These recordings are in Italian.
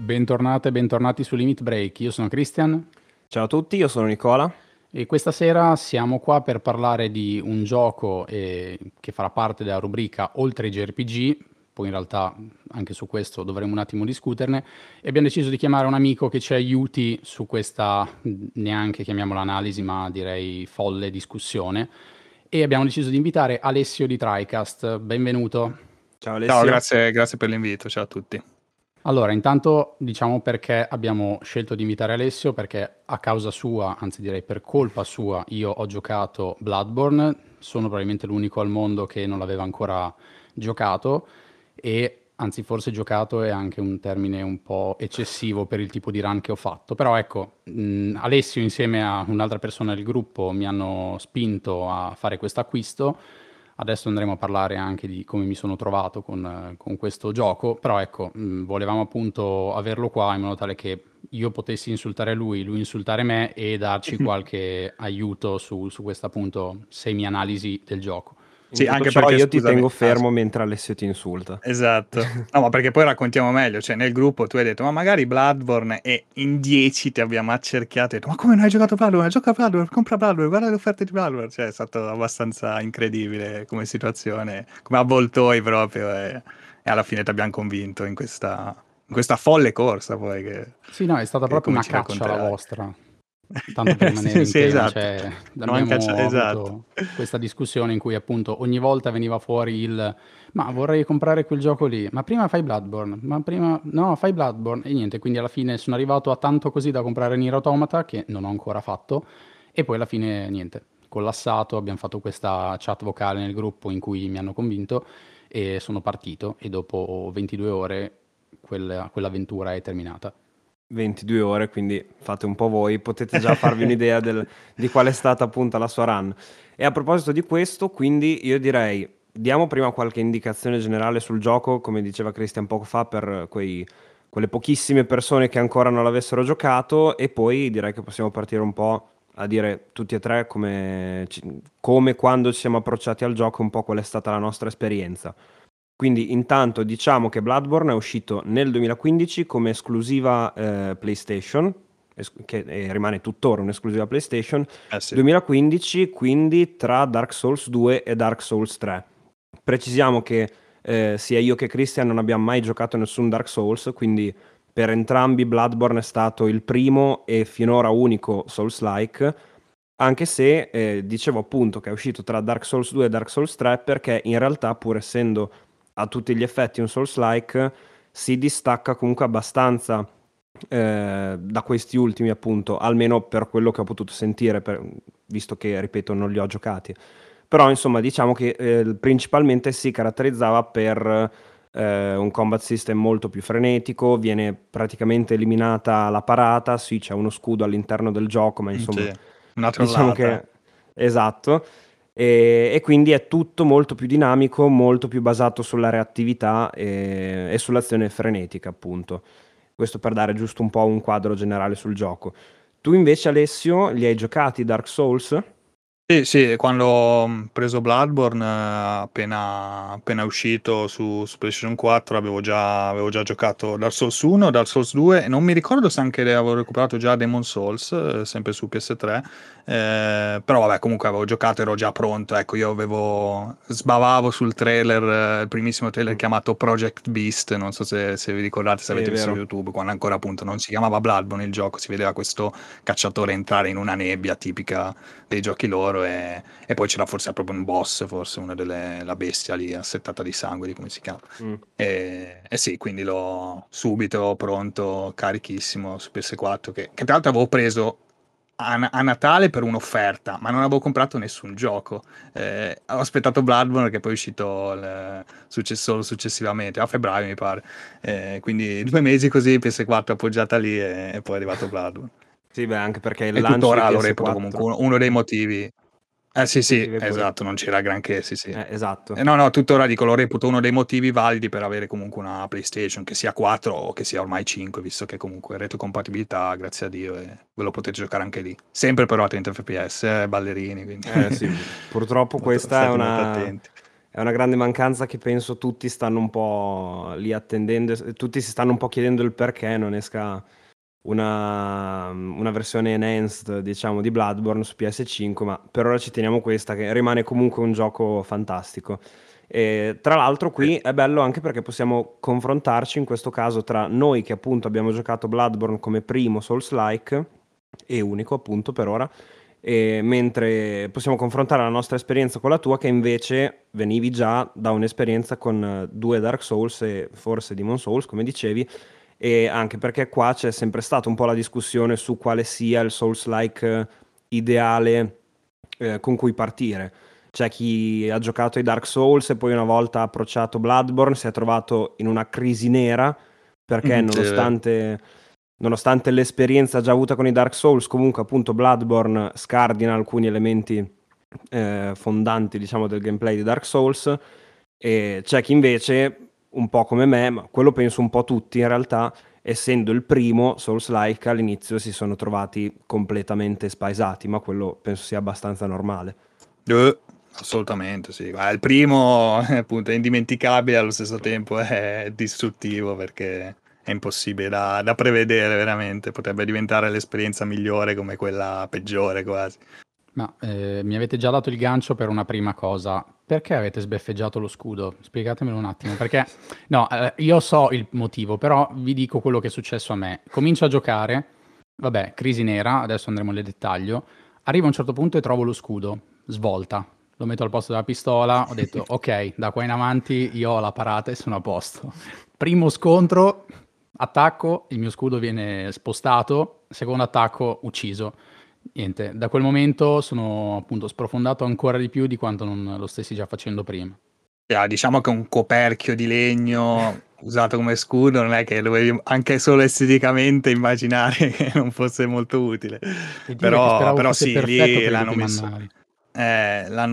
Bentornate e bentornati su Limit Break, io sono Christian. Ciao a tutti, io sono Nicola. E questa sera siamo qua per parlare di un gioco che farà parte della rubrica Oltre i JRPG, poi in realtà anche su questo dovremo un attimo discuterne, e abbiamo deciso di chiamare un amico che ci aiuti su questa, neanche chiamiamola analisi, ma direi folle discussione, e abbiamo deciso di invitare Alessio di Trycast. Benvenuto. Ciao Alessio. Ciao, grazie per l'invito, ciao a tutti. Allora, intanto diciamo perché abbiamo scelto di invitare Alessio, perché a causa sua, anzi direi per colpa sua, io ho giocato Bloodborne, sono probabilmente l'unico al mondo che non l'aveva ancora giocato, e anzi forse giocato è anche un termine un po' eccessivo per il tipo di run che ho fatto, però ecco, Alessio insieme a un'altra persona del gruppo mi hanno spinto a fare questo acquisto. Adesso andremo a parlare anche di come mi sono trovato con questo gioco, però ecco, volevamo appunto averlo qua in modo tale che io potessi insultare lui insultare me e darci qualche aiuto su questa appunto semi-analisi del gioco. Sì, anche perché io ti tengo fermo mentre Alessio ti insulta. Esatto. No, ma perché poi raccontiamo meglio, cioè nel gruppo tu hai detto ma magari Bloodborne, e in 10 ti abbiamo accerchiato e detto ma come non hai giocato Bloodborne? Gioca Bloodborne, compra Bloodborne, guarda le offerte di Bloodborne. Cioè è stato abbastanza incredibile come situazione, come avvoltoi proprio, e alla fine ti abbiamo convinto in questa folle corsa poi che... Sì, no, è stata proprio una caccia la vostra. Tanto per rimanere sì, in tema, esatto. Cioè, esatto. Questa discussione in cui appunto ogni volta veniva fuori il ma vorrei comprare quel gioco lì, ma prima fai Bloodborne, ma prima no, fai Bloodborne, e niente, quindi alla fine sono arrivato a tanto così da comprare Nier Automata, che non ho ancora fatto, e poi alla fine niente, collassato, abbiamo fatto questa chat vocale nel gruppo in cui mi hanno convinto e sono partito, e dopo 22 ore quell'avventura è terminata. 22 ore, quindi fate un po' voi, potete già farvi un'idea di qual è stata appunto la sua run. E a proposito di questo, quindi io direi diamo prima qualche indicazione generale sul gioco, come diceva Christian poco fa, per quelle pochissime persone che ancora non l'avessero giocato, e poi direi che possiamo partire un po' a dire tutti e tre come quando ci siamo approcciati al gioco, un po' qual è stata la nostra esperienza. Quindi intanto diciamo che Bloodborne è uscito nel 2015 come esclusiva PlayStation, che rimane tuttora un'esclusiva PlayStation, sì. 2015, quindi tra Dark Souls 2 e Dark Souls 3. Precisiamo che sia io che Christian non abbiamo mai giocato nessun Dark Souls, quindi per entrambi Bloodborne è stato il primo e finora unico Souls-like, anche se dicevo appunto che è uscito tra Dark Souls 2 e Dark Souls 3 perché in realtà, pur essendo a tutti gli effetti un Souls-like, si distacca comunque abbastanza da questi ultimi, appunto, almeno per quello che ho potuto sentire, visto che, ripeto, non li ho giocati. Però, insomma, diciamo che principalmente si caratterizzava per un combat system molto più frenetico, viene praticamente eliminata la parata, sì, c'è uno scudo all'interno del gioco, ma insomma... Sì, una trollata. Diciamo che... Esatto. E quindi è tutto molto più dinamico, molto più basato sulla reattività e sull'azione frenetica, appunto. Questo per dare giusto un po' un quadro generale sul gioco. Tu invece, Alessio, li hai giocati Dark Souls? Sì, quando ho preso Bloodborne, appena uscito su PlayStation 4, avevo già giocato Dark Souls 1, Dark Souls 2, e non mi ricordo se anche avevo recuperato già Demon Souls, sempre su PS3, però vabbè, comunque avevo giocato, ero già pronto, ecco, io sbavavo sul trailer, il primissimo trailer chiamato Project Beast, non so se vi ricordate, se avete visto su YouTube, quando ancora appunto non si chiamava Bloodborne il gioco, si vedeva questo cacciatore entrare in una nebbia tipica dei giochi loro, e poi c'era forse proprio un boss, forse una la bestia lì assettata di sangue, di come si chiama. E sì, quindi l'ho subito pronto, carichissimo su PS4, che tra l'altro avevo preso a Natale per un'offerta, ma non avevo comprato nessun gioco. Ho aspettato Bloodborne, che poi è uscito solo successivamente, a febbraio mi pare, quindi 2 mesi così PS4 appoggiata lì, e poi è arrivato Bloodborne. Sì, beh, anche perché il lancio di PS4 comunque uno dei motivi. Sì, esatto, non c'era granché, sì. Esatto. No, tuttora dico, lo reputo uno dei motivi validi per avere comunque una PlayStation, che sia 4 o che sia ormai 5, visto che comunque retrocompatibilità, grazie a Dio, ve lo potete giocare anche lì. Sempre però a 30 fps, ballerini, quindi. Sì, purtroppo questa è una... è una grande mancanza che penso tutti stanno un po' lì attendendo, tutti si stanno un po' chiedendo il perché non esca una versione enhanced, diciamo, di Bloodborne su PS5, ma per ora ci teniamo questa, che rimane comunque un gioco fantastico. E, tra l'altro, qui è bello anche perché possiamo confrontarci in questo caso tra noi che appunto abbiamo giocato Bloodborne come primo Souls-like e unico appunto per ora, e mentre possiamo confrontare la nostra esperienza con la tua, che invece venivi già da un'esperienza con 2 Dark Souls e forse Demon Souls, come dicevi, e anche perché qua c'è sempre stata un po' la discussione su quale sia il Souls-like ideale con cui partire. C'è chi ha giocato ai Dark Souls e poi una volta ha approcciato Bloodborne si è trovato in una crisi nera perché nonostante l'esperienza già avuta con i Dark Souls, comunque appunto Bloodborne scardina alcuni elementi fondanti, diciamo, del gameplay di Dark Souls, e c'è chi invece, un po' come me, ma quello penso un po' tutti in realtà, essendo il primo Souls-like, all'inizio si sono trovati completamente spaesati, ma quello penso sia abbastanza normale. Assolutamente sì, ma il primo appunto è indimenticabile, allo stesso tempo è distruttivo perché è impossibile da prevedere veramente, potrebbe diventare l'esperienza migliore come quella peggiore quasi. Ma mi avete già dato il gancio per una prima cosa. Perché avete sbeffeggiato lo scudo? Spiegatemelo un attimo, perché no, io so il motivo, però vi dico quello che è successo a me. Comincio a giocare, vabbè, crisi nera, adesso andremo nel dettaglio. Arrivo a un certo punto e trovo lo scudo, svolta. Lo metto al posto della pistola, ho detto ok, da qua in avanti io ho la parata e sono a posto. Primo scontro, attacco, il mio scudo viene spostato, secondo attacco, ucciso. Niente, da quel momento sono appunto sprofondato ancora di più di quanto non lo stessi già facendo prima. Diciamo che un coperchio di legno usato come scudo non è che dovevi anche solo esteticamente immaginare che non fosse molto utile. Però sì, lì l'hanno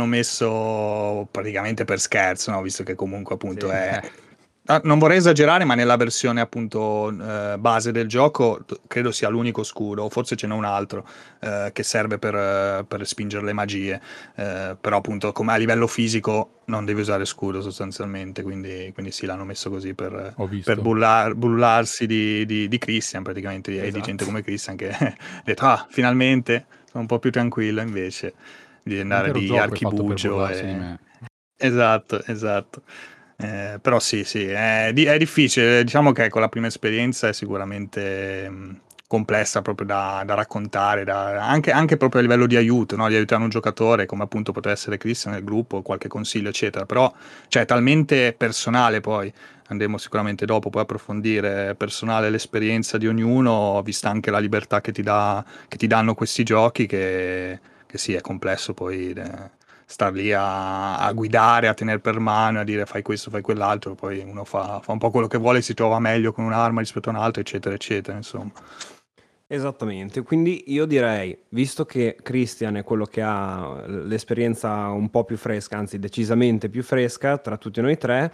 messo praticamente per scherzo, no? Visto che comunque appunto sì, è... Non vorrei esagerare, ma nella versione appunto base del gioco credo sia l'unico scudo, forse ce n'è un altro che serve per spingere le magie, però appunto come a livello fisico non devi usare scudo sostanzialmente, quindi sì, l'hanno messo così per bullarsi di Christian praticamente, esatto. E di gente come Christian che ha detto finalmente sono un po' più tranquillo, invece di andare di archibugio e... esatto. Però sì, è difficile, diciamo che ecco, la prima esperienza è sicuramente complessa proprio da raccontare, anche proprio a livello di aiuto, no? Di aiutare un giocatore come appunto poteva essere Christian nel gruppo, qualche consiglio eccetera, però cioè, è talmente personale, poi andremo sicuramente dopo poi approfondire, personale l'esperienza di ognuno, vista anche la libertà che ti danno questi giochi, che sì, è complesso poi... star lì a guidare, a tenere per mano, a dire fai questo, fai quell'altro, poi uno fa un po' quello che vuole, si trova meglio con un'arma rispetto a un'altra, eccetera, eccetera, insomma. Esattamente, quindi io direi, visto che Christian è quello che ha l'esperienza un po' più fresca, anzi decisamente più fresca tra tutti noi tre,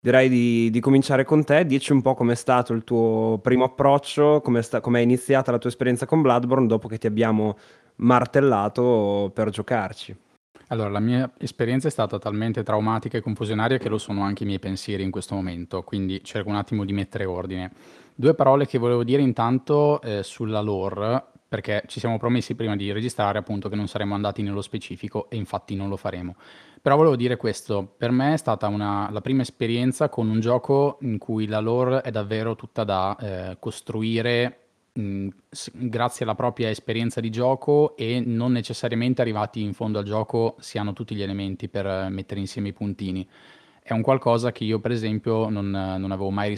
direi di cominciare con te, dici un po' com'è stato il tuo primo approccio, com'è iniziata la tua esperienza con Bloodborne dopo che ti abbiamo martellato per giocarci. Allora, la mia esperienza è stata talmente traumatica e confusionaria che lo sono anche i miei pensieri in questo momento, quindi cerco un attimo di mettere ordine. 2 parole che volevo dire intanto sulla lore, perché ci siamo promessi prima di registrare appunto che non saremmo andati nello specifico e infatti non lo faremo. Però volevo dire questo, per me è stata la prima esperienza con un gioco in cui la lore è davvero tutta da costruire grazie alla propria esperienza di gioco, e non necessariamente arrivati in fondo al gioco si hanno tutti gli elementi per mettere insieme i puntini. È un qualcosa che io per esempio non avevo mai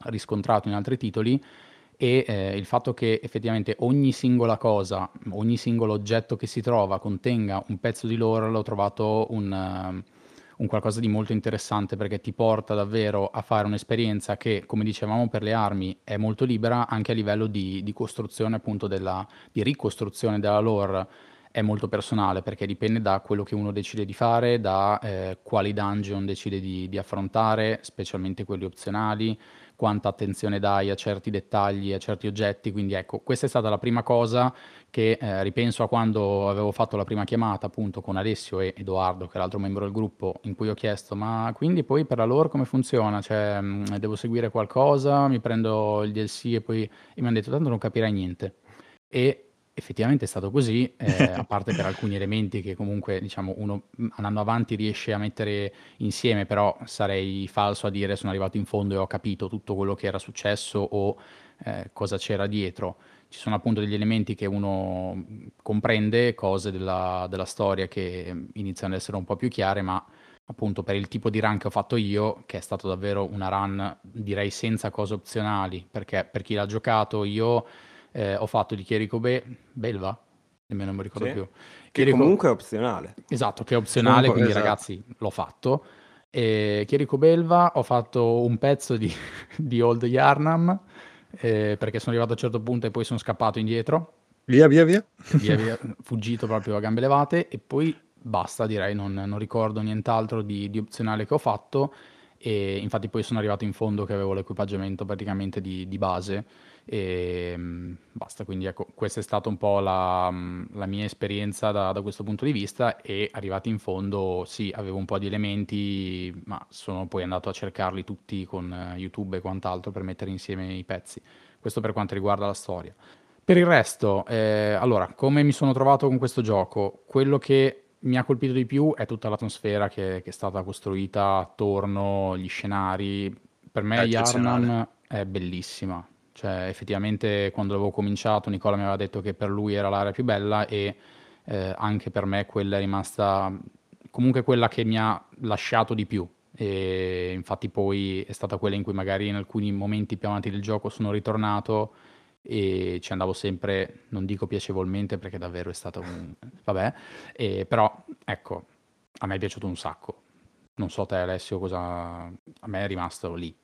riscontrato in altri titoli, e il fatto che effettivamente ogni singola cosa, ogni singolo oggetto che si trova contenga un pezzo di lore, l'ho trovato un qualcosa di molto interessante, perché ti porta davvero a fare un'esperienza che, come dicevamo per le armi, è molto libera, anche a livello di costruzione appunto di ricostruzione della lore è molto personale, perché dipende da quello che uno decide di fare, da quali dungeon decide di affrontare, specialmente quelli opzionali, quanta attenzione dai a certi dettagli, a certi oggetti. Quindi ecco, questa è stata la prima cosa che ripenso a quando avevo fatto la prima chiamata appunto con Alessio e Edoardo, che è l'altro membro del gruppo, in cui ho chiesto ma quindi poi per la lore come funziona? Cioè devo seguire qualcosa, mi prendo il DLC e mi hanno detto tanto non capirai niente. E effettivamente è stato così, a parte per alcuni elementi che comunque diciamo uno andando avanti riesce a mettere insieme, però sarei falso a dire sono arrivato in fondo e ho capito tutto quello che era successo o cosa c'era dietro. Ci sono appunto degli elementi che uno comprende, cose della storia che iniziano ad essere un po' più chiare, ma appunto per il tipo di run che ho fatto io, che è stato davvero una run direi senza cose opzionali, perché per chi l'ha giocato io... ho fatto di Chierico Belva, nemmeno mi ricordo più. Chierico... Che comunque è opzionale. Esatto, che è opzionale, quindi esatto. Ragazzi l'ho fatto. Chierico Belva, ho fatto un pezzo di Old Yharnam, perché sono arrivato a un certo punto e poi sono scappato indietro. Via, fuggito proprio a gambe levate e poi basta, direi, non ricordo nient'altro di opzionale che ho fatto. E infatti poi sono arrivato in fondo che avevo l'equipaggiamento praticamente di base e basta, quindi ecco, questa è stata un po' la mia esperienza da questo punto di vista. E arrivati in fondo sì, avevo un po' di elementi, ma sono poi andato a cercarli tutti con YouTube e quant'altro per mettere insieme i pezzi. Questo per quanto riguarda la storia. Per il resto, allora, come mi sono trovato con questo gioco? Quello che mi ha colpito di più è tutta l'atmosfera che è stata costruita attorno agli scenari. Per me Yharnam è bellissima, cioè effettivamente quando avevo cominciato Nicola mi aveva detto che per lui era l'area più bella e anche per me quella è rimasta comunque quella che mi ha lasciato di più, e infatti poi è stata quella in cui magari in alcuni momenti più avanti del gioco sono ritornato e ci andavo sempre, non dico piacevolmente perché davvero è stato un... vabbè, però ecco, a me è piaciuto un sacco. Non so te Alessio cosa... a me è rimasto lì.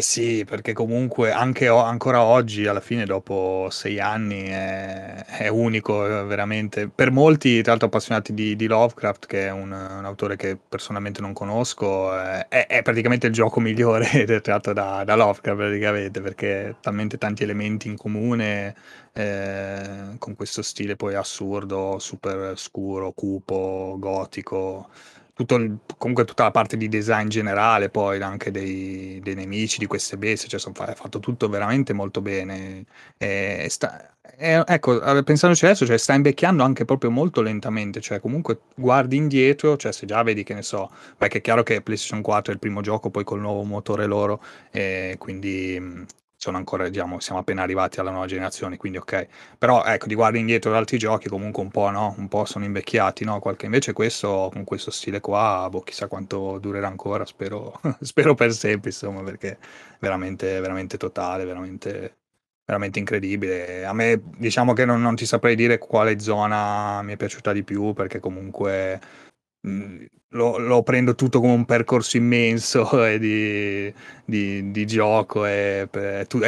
Sì, perché comunque anche ancora oggi, alla fine dopo 6 anni, è unico veramente. Per molti, tra l'altro appassionati di Lovecraft, che è un autore che personalmente non conosco, è praticamente il gioco migliore tratto da Lovecraft praticamente, perché talmente tanti elementi in comune, con questo stile poi assurdo, super scuro, cupo, gotico... comunque tutta la parte di design generale poi anche dei nemici, di queste bestie, cioè è fatto tutto veramente molto bene ecco, pensandoci adesso, cioè, sta invecchiando anche proprio molto lentamente, cioè comunque guardi indietro, cioè se già vedi, che ne so, perché è chiaro che PlayStation 4 è il primo gioco poi col nuovo motore loro, quindi sono ancora, diciamo, siamo appena arrivati alla nuova generazione, quindi ok, però ecco, di guardi indietro ad altri giochi comunque un po', no? Un po' sono invecchiati, no? Qualche invece questo, con questo stile qua, boh, chissà quanto durerà ancora, spero per sempre, insomma, perché veramente, veramente totale, veramente... veramente incredibile. A me diciamo che non ti saprei dire quale zona mi è piaciuta di più, perché comunque lo prendo tutto come un percorso immenso di gioco, è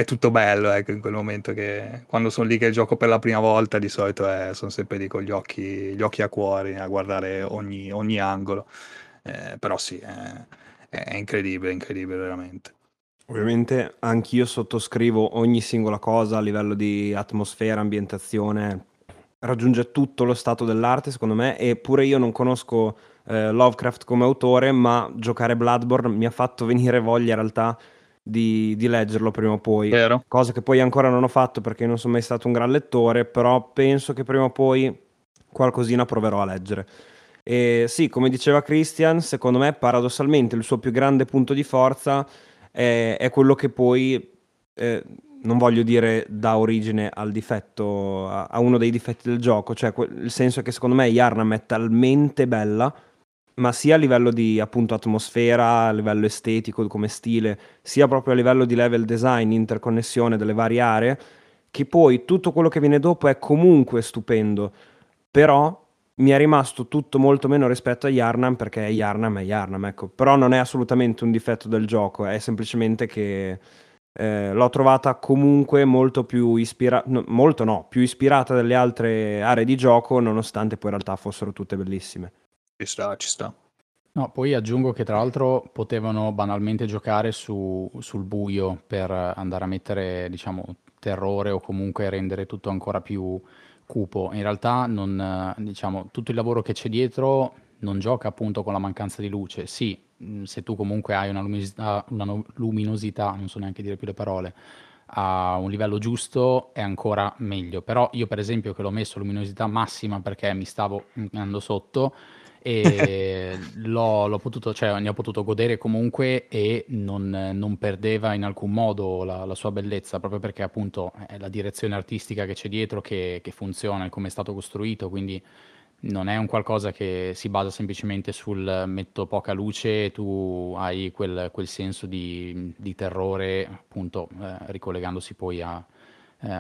tutto bello, ecco, in quel momento che quando sono lì che gioco per la prima volta, di solito sono sempre lì con gli occhi a cuori a guardare ogni angolo, però sì, è incredibile veramente. Ovviamente anch'io sottoscrivo ogni singola cosa a livello di atmosfera, ambientazione, raggiunge tutto lo stato dell'arte secondo me. Eppure io non conosco Lovecraft come autore, ma giocare Bloodborne mi ha fatto venire voglia in realtà di leggerlo prima o poi. Vero. Cosa che poi ancora non ho fatto perché non sono mai stato un gran lettore, però penso che prima o poi qualcosina proverò a leggere. E sì, come diceva Christian, secondo me paradossalmente il suo più grande punto di forza è quello che poi, non voglio dire dà origine al difetto, a uno dei difetti del gioco, cioè il senso è che secondo me Yharnam è talmente bella, ma sia a livello di appunto atmosfera, a livello estetico come stile, sia proprio a livello di level design, interconnessione delle varie aree, che poi tutto quello che viene dopo è comunque stupendo, però... mi è rimasto tutto molto meno rispetto a Yharnam, perché Yharnam è Yharnam, ecco. Però non è assolutamente un difetto del gioco, è semplicemente che l'ho trovata comunque molto più più ispirata delle altre aree di gioco, nonostante poi in realtà fossero tutte bellissime. Ci sta. No, poi aggiungo che tra l'altro potevano banalmente giocare sul buio per andare a mettere, diciamo, terrore o comunque rendere tutto ancora più cupo. In realtà non, diciamo, tutto il lavoro che c'è dietro non gioca appunto con la mancanza di luce. Sì, se tu comunque hai una luminosità, non so neanche dire più le parole, a un livello giusto è ancora meglio. Però io per esempio che l'ho messo luminosità massima perché mi stavo andando sotto, e l'ho potuto, cioè ne ho potuto godere comunque, e non perdeva in alcun modo la sua bellezza, proprio perché appunto è la direzione artistica che c'è dietro che funziona e come è stato costruito. Quindi non è un qualcosa che si basa semplicemente sul metto poca luce e tu hai quel senso di terrore, appunto, ricollegandosi poi a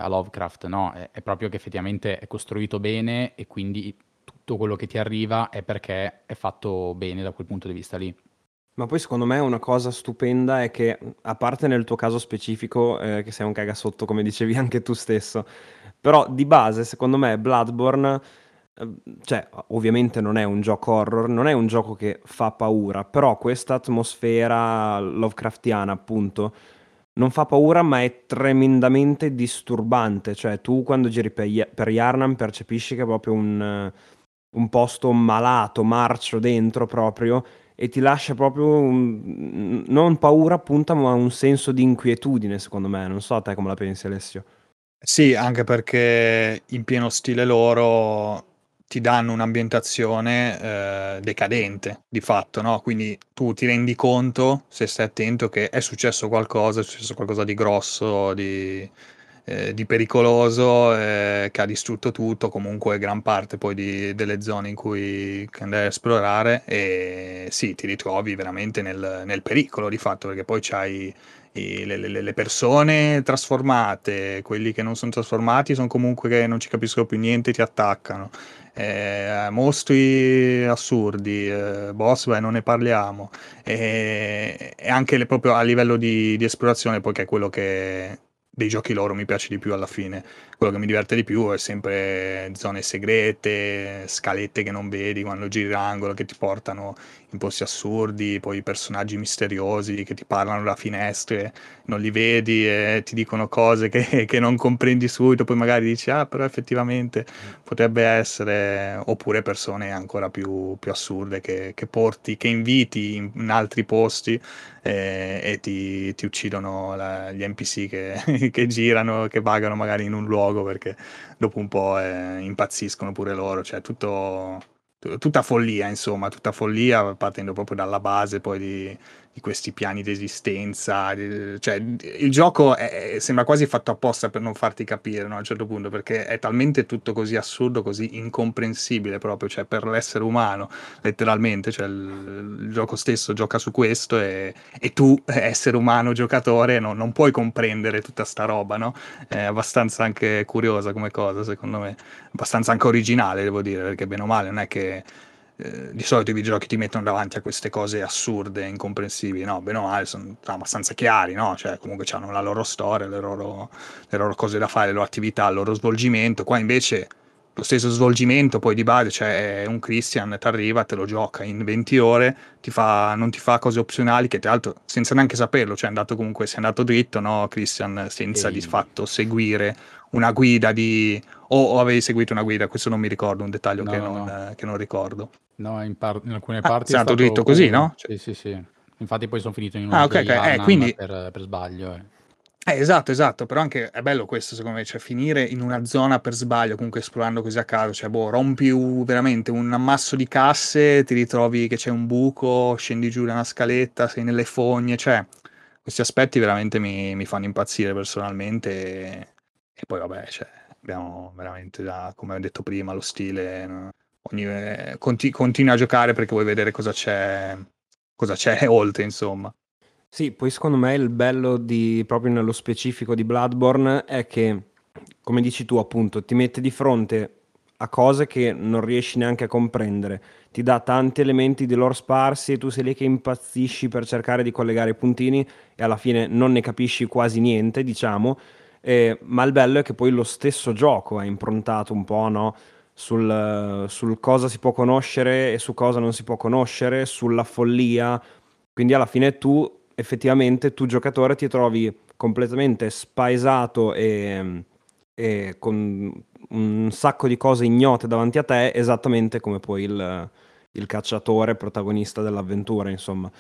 Lovecraft. No, è proprio che effettivamente è costruito bene, e quindi tutto quello che ti arriva è perché è fatto bene da quel punto di vista lì. Ma poi secondo me una cosa stupenda è che, a parte nel tuo caso specifico, che sei un cagasotto come dicevi anche tu stesso, però di base secondo me Bloodborne, cioè ovviamente non è un gioco horror, non è un gioco che fa paura, però questa atmosfera lovecraftiana appunto non fa paura, ma è tremendamente disturbante. Cioè tu quando giri per Yharnam percepisci che è proprio un posto malato, marcio dentro proprio, e ti lascia proprio non paura appunto, ma un senso di inquietudine, secondo me. Non so a te come la pensi, Alessio. Sì, anche perché in pieno stile loro ti danno un'ambientazione decadente di fatto, no? Quindi tu ti rendi conto, se stai attento, che è successo qualcosa di grosso, di pericoloso, che ha distrutto tutto, comunque gran parte poi delle zone in cui andare a esplorare, e sì, ti ritrovi veramente nel pericolo di fatto, perché poi c'hai le persone trasformate, quelli che non sono trasformati sono comunque che non ci capiscono più niente, ti attaccano, mostri assurdi, boss, beh, non ne parliamo, e anche proprio a livello di esplorazione, perché è quello che dei giochi loro mi piace di più alla fine. Quello che mi diverte di più è sempre zone segrete, scalette che non vedi quando giri l'angolo, che ti portano in posti assurdi, poi personaggi misteriosi che ti parlano da finestre, non li vedi e ti dicono cose che non comprendi subito, poi magari dici ah però effettivamente potrebbe essere, oppure persone ancora più assurde che inviti in altri posti e ti uccidono gli NPC che girano, che vagano magari in un luogo, perché dopo un po' impazziscono pure loro. Cioè tutta follia, insomma, tutta follia, partendo proprio dalla base poi di questi piani d'esistenza. Cioè il gioco sembra quasi fatto apposta per non farti capire, no? A un certo punto, perché è talmente tutto così assurdo, così incomprensibile proprio, cioè per l'essere umano letteralmente. Cioè il gioco stesso gioca su questo, e tu, essere umano, giocatore, non puoi comprendere tutta sta roba, no? È abbastanza anche curiosa come cosa, secondo me, abbastanza anche originale, devo dire, perché bene o male non è che di solito i videogiochi ti mettono davanti a queste cose assurde, incomprensibili, no? Bene o male sono abbastanza chiari, no? Cioè comunque hanno la loro storia, le loro cose da fare, le loro attività, il loro svolgimento. Qua invece lo stesso svolgimento poi di base, cioè un Christian ti arriva, te lo gioca in 20 ore, non ti fa cose opzionali, che tra l'altro senza neanche saperlo, cioè è andato dritto, no Christian, senza di fatto seguire una guida o avevi seguito una guida, questo non mi ricordo, un dettaglio che non ricordo. No, in alcune parti è stato dritto così, no? Cioè, sì. Infatti poi sono finito in una quindi per sbaglio. Esatto, però anche è bello questo secondo me, cioè finire in una zona per sbaglio, comunque esplorando così a caso, cioè rompi veramente un ammasso di casse, ti ritrovi che c'è un buco, scendi giù da una scaletta, sei nelle fogne, cioè questi aspetti veramente mi fanno impazzire personalmente, e poi vabbè, cioè abbiamo veramente, già come ho detto prima, lo stile, no? Continua a giocare perché vuoi vedere cosa c'è oltre, insomma. Sì, poi secondo me il bello proprio nello specifico di Bloodborne è che, come dici tu appunto, ti mette di fronte a cose che non riesci neanche a comprendere, ti dà tanti elementi di lore sparsi e tu sei lì che impazzisci per cercare di collegare i puntini, e alla fine non ne capisci quasi niente, diciamo, ma il bello è che poi lo stesso gioco è improntato un po', no? sul cosa si può conoscere e su cosa non si può conoscere, sulla follia. Quindi alla fine tu effettivamente, tu giocatore, ti trovi completamente spaesato e con un sacco di cose ignote davanti a te, esattamente come poi il cacciatore protagonista dell'avventura, insomma.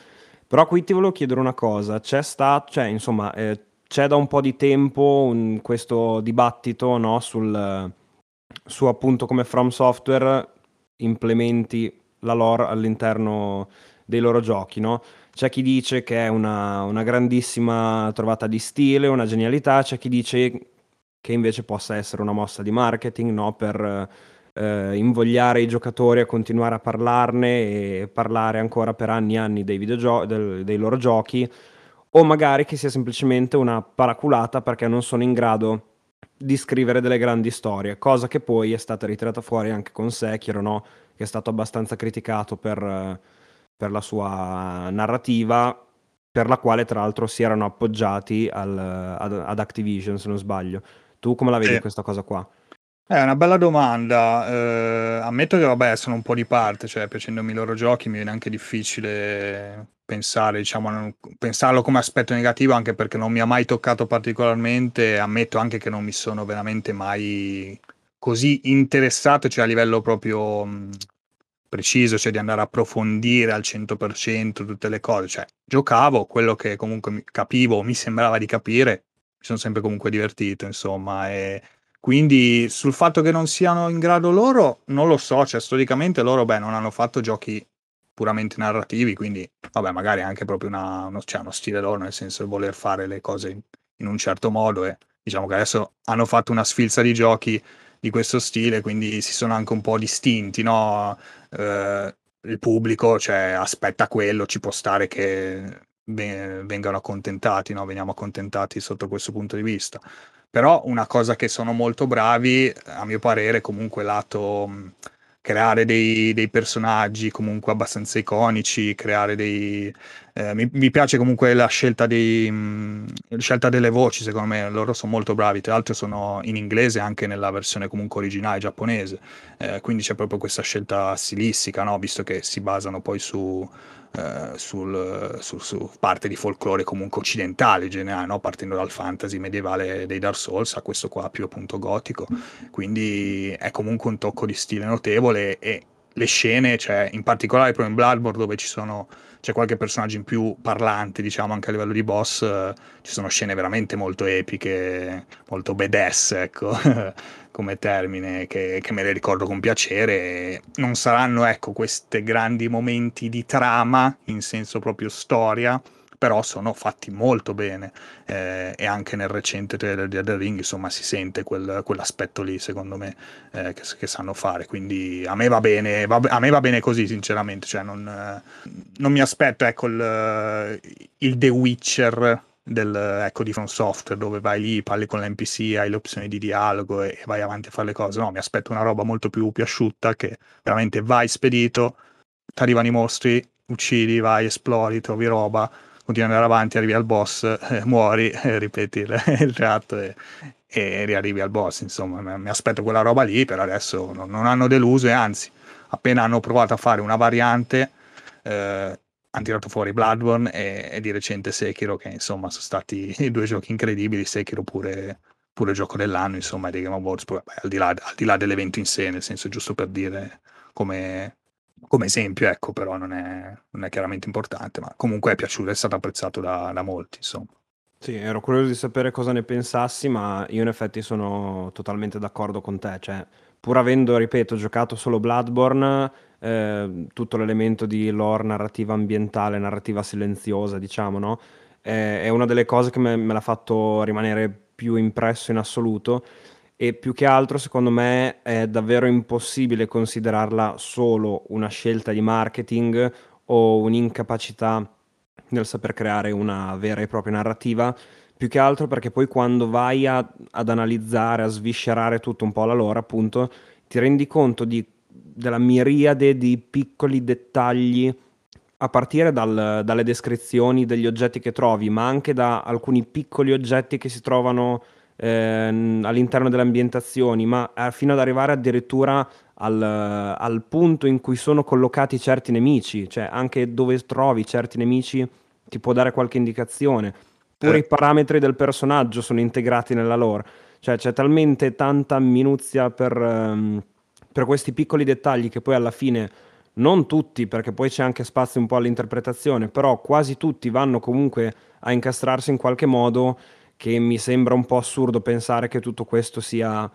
Però qui ti volevo chiedere una cosa, c'è da un po' di tempo questo dibattito, no, su appunto come From Software implementi la lore all'interno dei loro giochi, no? C'è chi dice che è una grandissima trovata di stile, una genialità, c'è chi dice che invece possa essere una mossa di marketing, no? Per invogliare i giocatori a continuare a parlarne e parlare ancora per anni e anni dei loro giochi, o magari che sia semplicemente una paraculata perché non sono in grado di scrivere delle grandi storie, cosa che poi è stata ritirata fuori anche con Sekiro, no? Che è stato abbastanza criticato per la sua narrativa, per la quale tra l'altro si erano appoggiati ad Activision, se non sbaglio. Tu come la vedi questa cosa qua? È una bella domanda. Ammetto che sono un po' di parte, cioè piacendomi i loro giochi mi viene anche difficile pensare, pensarlo come aspetto negativo, anche perché non mi ha mai toccato particolarmente. Ammetto anche che non mi sono veramente mai così interessato, cioè a livello proprio preciso, cioè di andare a approfondire al 100% tutte le cose. Cioè giocavo quello che comunque capivo, mi sembrava di capire, mi sono sempre comunque divertito, insomma. E quindi sul fatto che non siano in grado loro, non lo so, cioè storicamente loro non hanno fatto giochi puramente narrativi, quindi magari anche proprio uno stile loro, nel senso di voler fare le cose in un certo modo, e diciamo che adesso hanno fatto una sfilza di giochi di questo stile, quindi si sono anche un po' distinti, no? Il pubblico, cioè, aspetta quello, ci può stare che vengano accontentati, no? Veniamo accontentati sotto questo punto di vista. Però una cosa che sono molto bravi, a mio parere, comunque lato creare dei personaggi comunque abbastanza iconici, creare mi piace comunque la scelta delle voci, secondo me loro sono molto bravi, tra l'altro sono in inglese anche nella versione comunque originale giapponese, quindi c'è proprio questa scelta stilistica, no? Visto che si basano poi su parte di folklore comunque occidentale in generale, no? Partendo dal fantasy medievale dei Dark Souls a questo qua più appunto gotico, quindi è comunque un tocco di stile notevole. E le scene, cioè in particolare proprio in Bloodborne, dove c'è qualche personaggio in più parlante, diciamo anche a livello di boss, ci sono scene veramente molto epiche, molto badass, ecco, come termine, che me le ricordo con piacere. Non saranno, ecco, questi grandi momenti di trama in senso proprio storia, però sono fatti molto bene, e anche nel recente trailer di Elden Ring, insomma, si sente quell'aspetto lì, secondo me, che sanno fare. Quindi a me va bene così, sinceramente, cioè non mi aspetto, ecco, il The Witcher di From Software, dove vai lì, parli con l'NPC, hai le opzioni di dialogo e vai avanti a fare le cose. No, mi aspetto una roba molto più asciutta, che veramente vai spedito, ti arrivano i mostri, uccidi, vai, esplori, trovi roba, continui ad andare avanti, arrivi al boss, muori, ripeti il tratto e riarrivi al boss. Insomma, mi aspetto quella roba lì. Per adesso non hanno deluso, e anzi, appena hanno provato a fare una variante, hanno tirato fuori Bloodborne e di recente Sekiro, che insomma sono stati due giochi incredibili. Sekiro pure gioco dell'anno, insomma, dei Game Awards, al di là dell'evento in sé, nel senso, giusto per dire come esempio, ecco. Però non è chiaramente importante, ma comunque è piaciuto, è stato apprezzato da molti, insomma. Sì, ero curioso di sapere cosa ne pensassi, ma io in effetti sono totalmente d'accordo con te, cioè pur avendo, ripeto, giocato solo Bloodborne, tutto l'elemento di lore, narrativa ambientale, narrativa silenziosa, diciamo, no? È una delle cose che me l'ha fatto rimanere più impresso in assoluto. E più che altro, secondo me, è davvero impossibile considerarla solo una scelta di marketing o un'incapacità nel saper creare una vera e propria narrativa, più che altro perché poi quando vai ad analizzare, a sviscerare tutto un po' la lore, appunto, ti rendi conto della miriade di piccoli dettagli, a partire dalle descrizioni degli oggetti che trovi, ma anche da alcuni piccoli oggetti che si trovano all'interno delle ambientazioni, ma fino ad arrivare addirittura al punto in cui sono collocati certi nemici, cioè anche dove trovi certi nemici ti può dare qualche indicazione. Pure i parametri del personaggio sono integrati nella lore, cioè c'è talmente tanta minuzia per questi piccoli dettagli che poi alla fine, non tutti, perché poi c'è anche spazio un po' all'interpretazione, però quasi tutti vanno comunque a incastrarsi in qualche modo, che mi sembra un po' assurdo pensare che tutto questo sia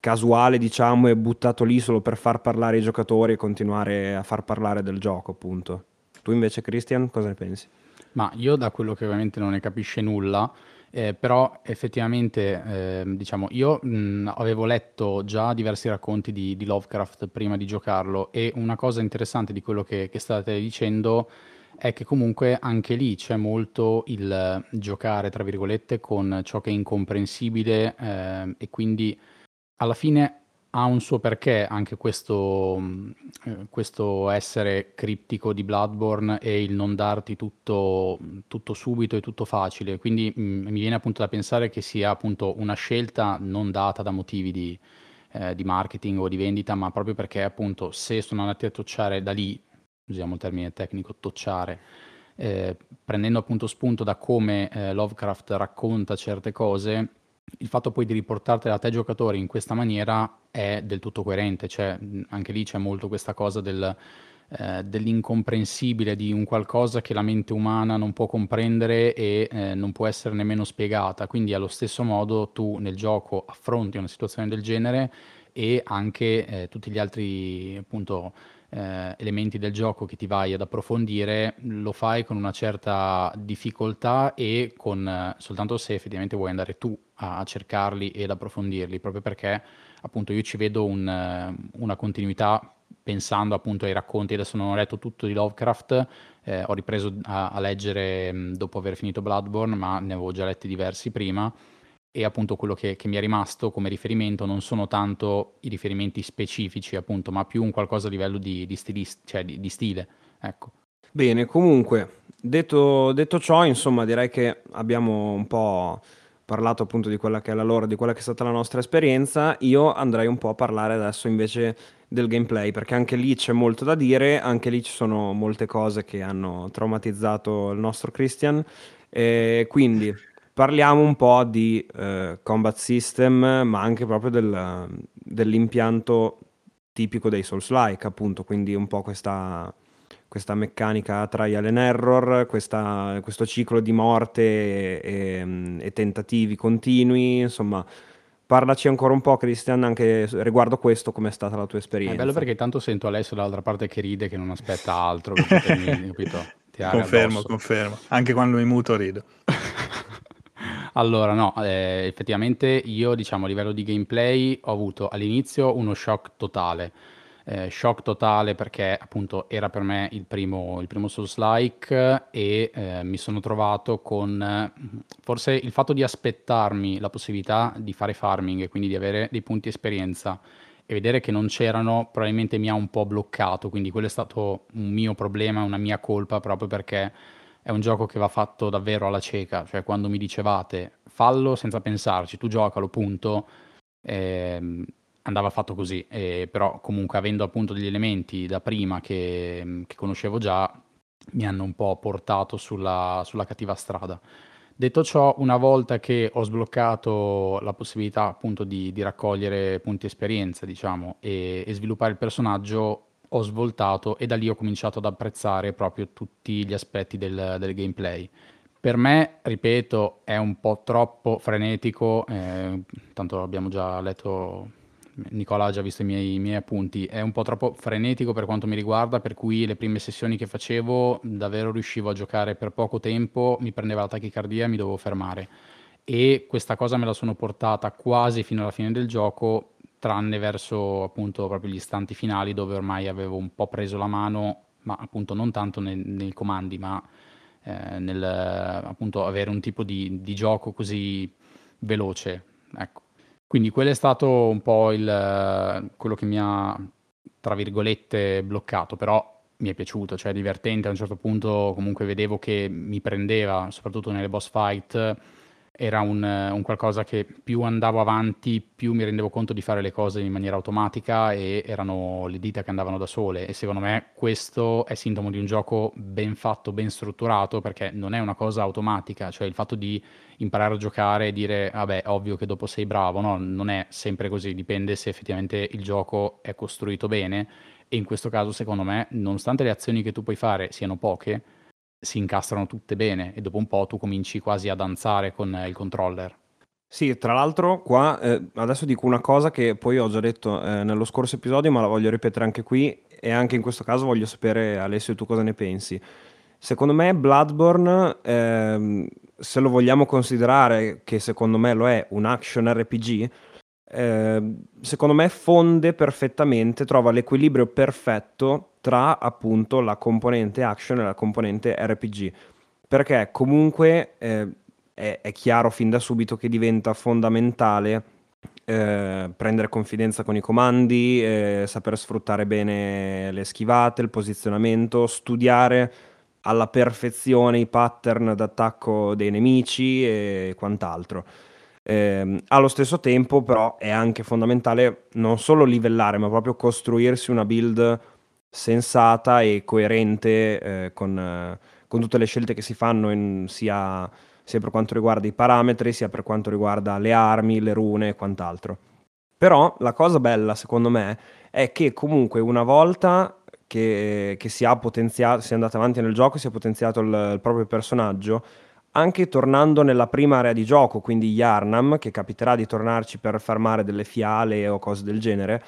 casuale, diciamo, e buttato lì solo per far parlare i giocatori e continuare a far parlare del gioco, appunto. Tu invece, Christian, cosa ne pensi? Ma io, da quello che ovviamente non ne capisce nulla, però effettivamente, diciamo, io avevo letto già diversi racconti di Lovecraft prima di giocarlo, e una cosa interessante di quello che state dicendo è che comunque anche lì c'è molto il giocare, tra virgolette, con ciò che è incomprensibile, e quindi alla fine ha un suo perché anche questo essere criptico di Bloodborne e il non darti tutto subito e tutto facile. Quindi mi viene appunto da pensare che sia appunto una scelta non data da motivi di marketing o di vendita, ma proprio perché appunto, se sono andati a tocciare da lì, usiamo il termine tecnico, tocciare, prendendo appunto spunto da come Lovecraft racconta certe cose, il fatto poi di riportartela a te giocatore in questa maniera è del tutto coerente. Cioè anche lì c'è molto questa cosa dell'incomprensibile, di un qualcosa che la mente umana non può comprendere e non può essere nemmeno spiegata. Quindi allo stesso modo tu nel gioco affronti una situazione del genere, e anche tutti gli altri appunto elementi del gioco che ti vai ad approfondire lo fai con una certa difficoltà, e con soltanto se effettivamente vuoi andare tu a cercarli ed approfondirli, proprio perché appunto io ci vedo una continuità, pensando appunto ai racconti. Adesso non ho letto tutto di Lovecraft, ho ripreso a leggere dopo aver finito Bloodborne, ma ne avevo già letti diversi prima, e appunto quello che mi è rimasto come riferimento non sono tanto i riferimenti specifici appunto, ma più un qualcosa a livello di stile, ecco. Bene, comunque detto ciò, insomma, direi che abbiamo un po' parlato appunto di quella che è la lore, di quella che è stata la nostra esperienza. Io andrei un po' a parlare adesso invece del gameplay, perché anche lì c'è molto da dire, anche lì ci sono molte cose che hanno traumatizzato il nostro Christian, quindi parliamo un po' di combat system, ma anche proprio dell'impianto tipico dei Souls-like, appunto, quindi un po' questa meccanica trial and error, questo ciclo di morte e tentativi continui, insomma. Parlaci ancora un po', Christian, anche riguardo questo, com'è stata la tua esperienza. È bello perché tanto sento Alessio dall'altra parte che ride, che non aspetta altro, capito? Confermo, anche quando mi muto rido. Allora, no, effettivamente io, diciamo, a livello di gameplay ho avuto all'inizio uno shock totale, perché appunto era per me il primo Souls-like, e mi sono trovato con forse il fatto di aspettarmi la possibilità di fare farming e quindi di avere dei punti esperienza, e vedere che non c'erano probabilmente mi ha un po' bloccato. Quindi quello è stato un mio problema, una mia colpa, proprio perché è un gioco che va fatto davvero alla cieca. Cioè quando mi dicevate fallo senza pensarci, tu giocalo punto, andava fatto così, però comunque avendo appunto degli elementi da prima che conoscevo già, mi hanno un po' portato sulla cattiva strada. Detto ciò, una volta che ho sbloccato la possibilità appunto di raccogliere punti esperienza, diciamo, e sviluppare il personaggio, ho svoltato, e da lì ho cominciato ad apprezzare proprio tutti gli aspetti del gameplay. Per me, ripeto, è un po' troppo frenetico, tanto abbiamo già letto, Nicola ha già visto i miei appunti, è un po' troppo frenetico per quanto mi riguarda, per cui le prime sessioni che facevo davvero riuscivo a giocare per poco tempo, mi prendeva la tachicardia e mi dovevo fermare, e questa cosa me la sono portata quasi fino alla fine del gioco, tranne verso appunto proprio gli istanti finali, dove ormai avevo un po' preso la mano, ma appunto non tanto nei comandi, ma nel appunto avere un tipo di gioco così veloce, ecco. Quindi quello è stato un po' quello che mi ha, tra virgolette, bloccato, però mi è piaciuto, cioè è divertente. A un certo punto comunque vedevo che mi prendeva, soprattutto nelle boss fight, era un qualcosa che più andavo avanti, più mi rendevo conto di fare le cose in maniera automatica e erano le dita che andavano da sole. E secondo me questo è sintomo di un gioco ben fatto, ben strutturato, perché non è una cosa automatica, cioè il fatto di imparare a giocare e dire vabbè, ovvio che dopo sei bravo, no, non è sempre così, dipende se effettivamente il gioco è costruito bene. E in questo caso, secondo me, nonostante le azioni che tu puoi fare siano poche, si incastrano tutte bene e dopo un po' tu cominci quasi a danzare con il controller. Sì, tra l'altro qua adesso dico una cosa che poi ho già detto nello scorso episodio, ma la voglio ripetere anche qui, e anche in questo caso voglio sapere, Alessio, tu cosa ne pensi. Secondo me Bloodborne, se lo vogliamo considerare, che secondo me lo è, un action RPG, secondo me fonde perfettamente, trova l'equilibrio perfetto tra appunto la componente action e la componente RPG, perché comunque è chiaro fin da subito che diventa fondamentale prendere confidenza con i comandi, saper sfruttare bene le schivate, il posizionamento, studiare alla perfezione i pattern d'attacco dei nemici e quant'altro. Allo stesso tempo però è anche fondamentale non solo livellare, ma proprio costruirsi una build sensata e coerente con tutte le scelte che si fanno, sia per quanto riguarda i parametri, sia per quanto riguarda le armi, le rune e quant'altro. Però la cosa bella, secondo me, è che comunque una volta che si è andata avanti nel gioco, si è potenziato il proprio personaggio, anche tornando nella prima area di gioco, quindi Yharnam, che capiterà di tornarci per farmare delle fiale o cose del genere.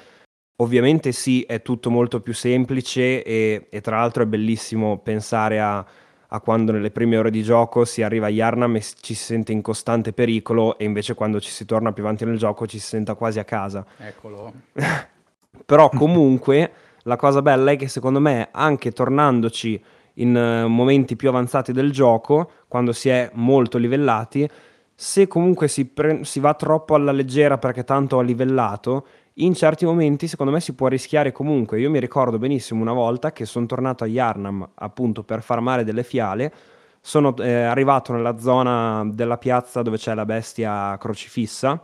Ovviamente sì, è tutto molto più semplice e tra l'altro è bellissimo pensare a quando nelle prime ore di gioco si arriva a Yharnam e ci si sente in costante pericolo, e invece quando ci si torna più avanti nel gioco ci si senta quasi a casa. Eccolo. Però comunque la cosa bella è che secondo me anche tornandoci in momenti più avanzati del gioco, quando si è molto livellati, se comunque si va troppo alla leggera perché tanto ho livellato, in certi momenti secondo me si può rischiare comunque. Io mi ricordo benissimo una volta che sono tornato a Yharnam appunto per farmare delle fiale, sono arrivato nella zona della piazza dove c'è la bestia crocifissa,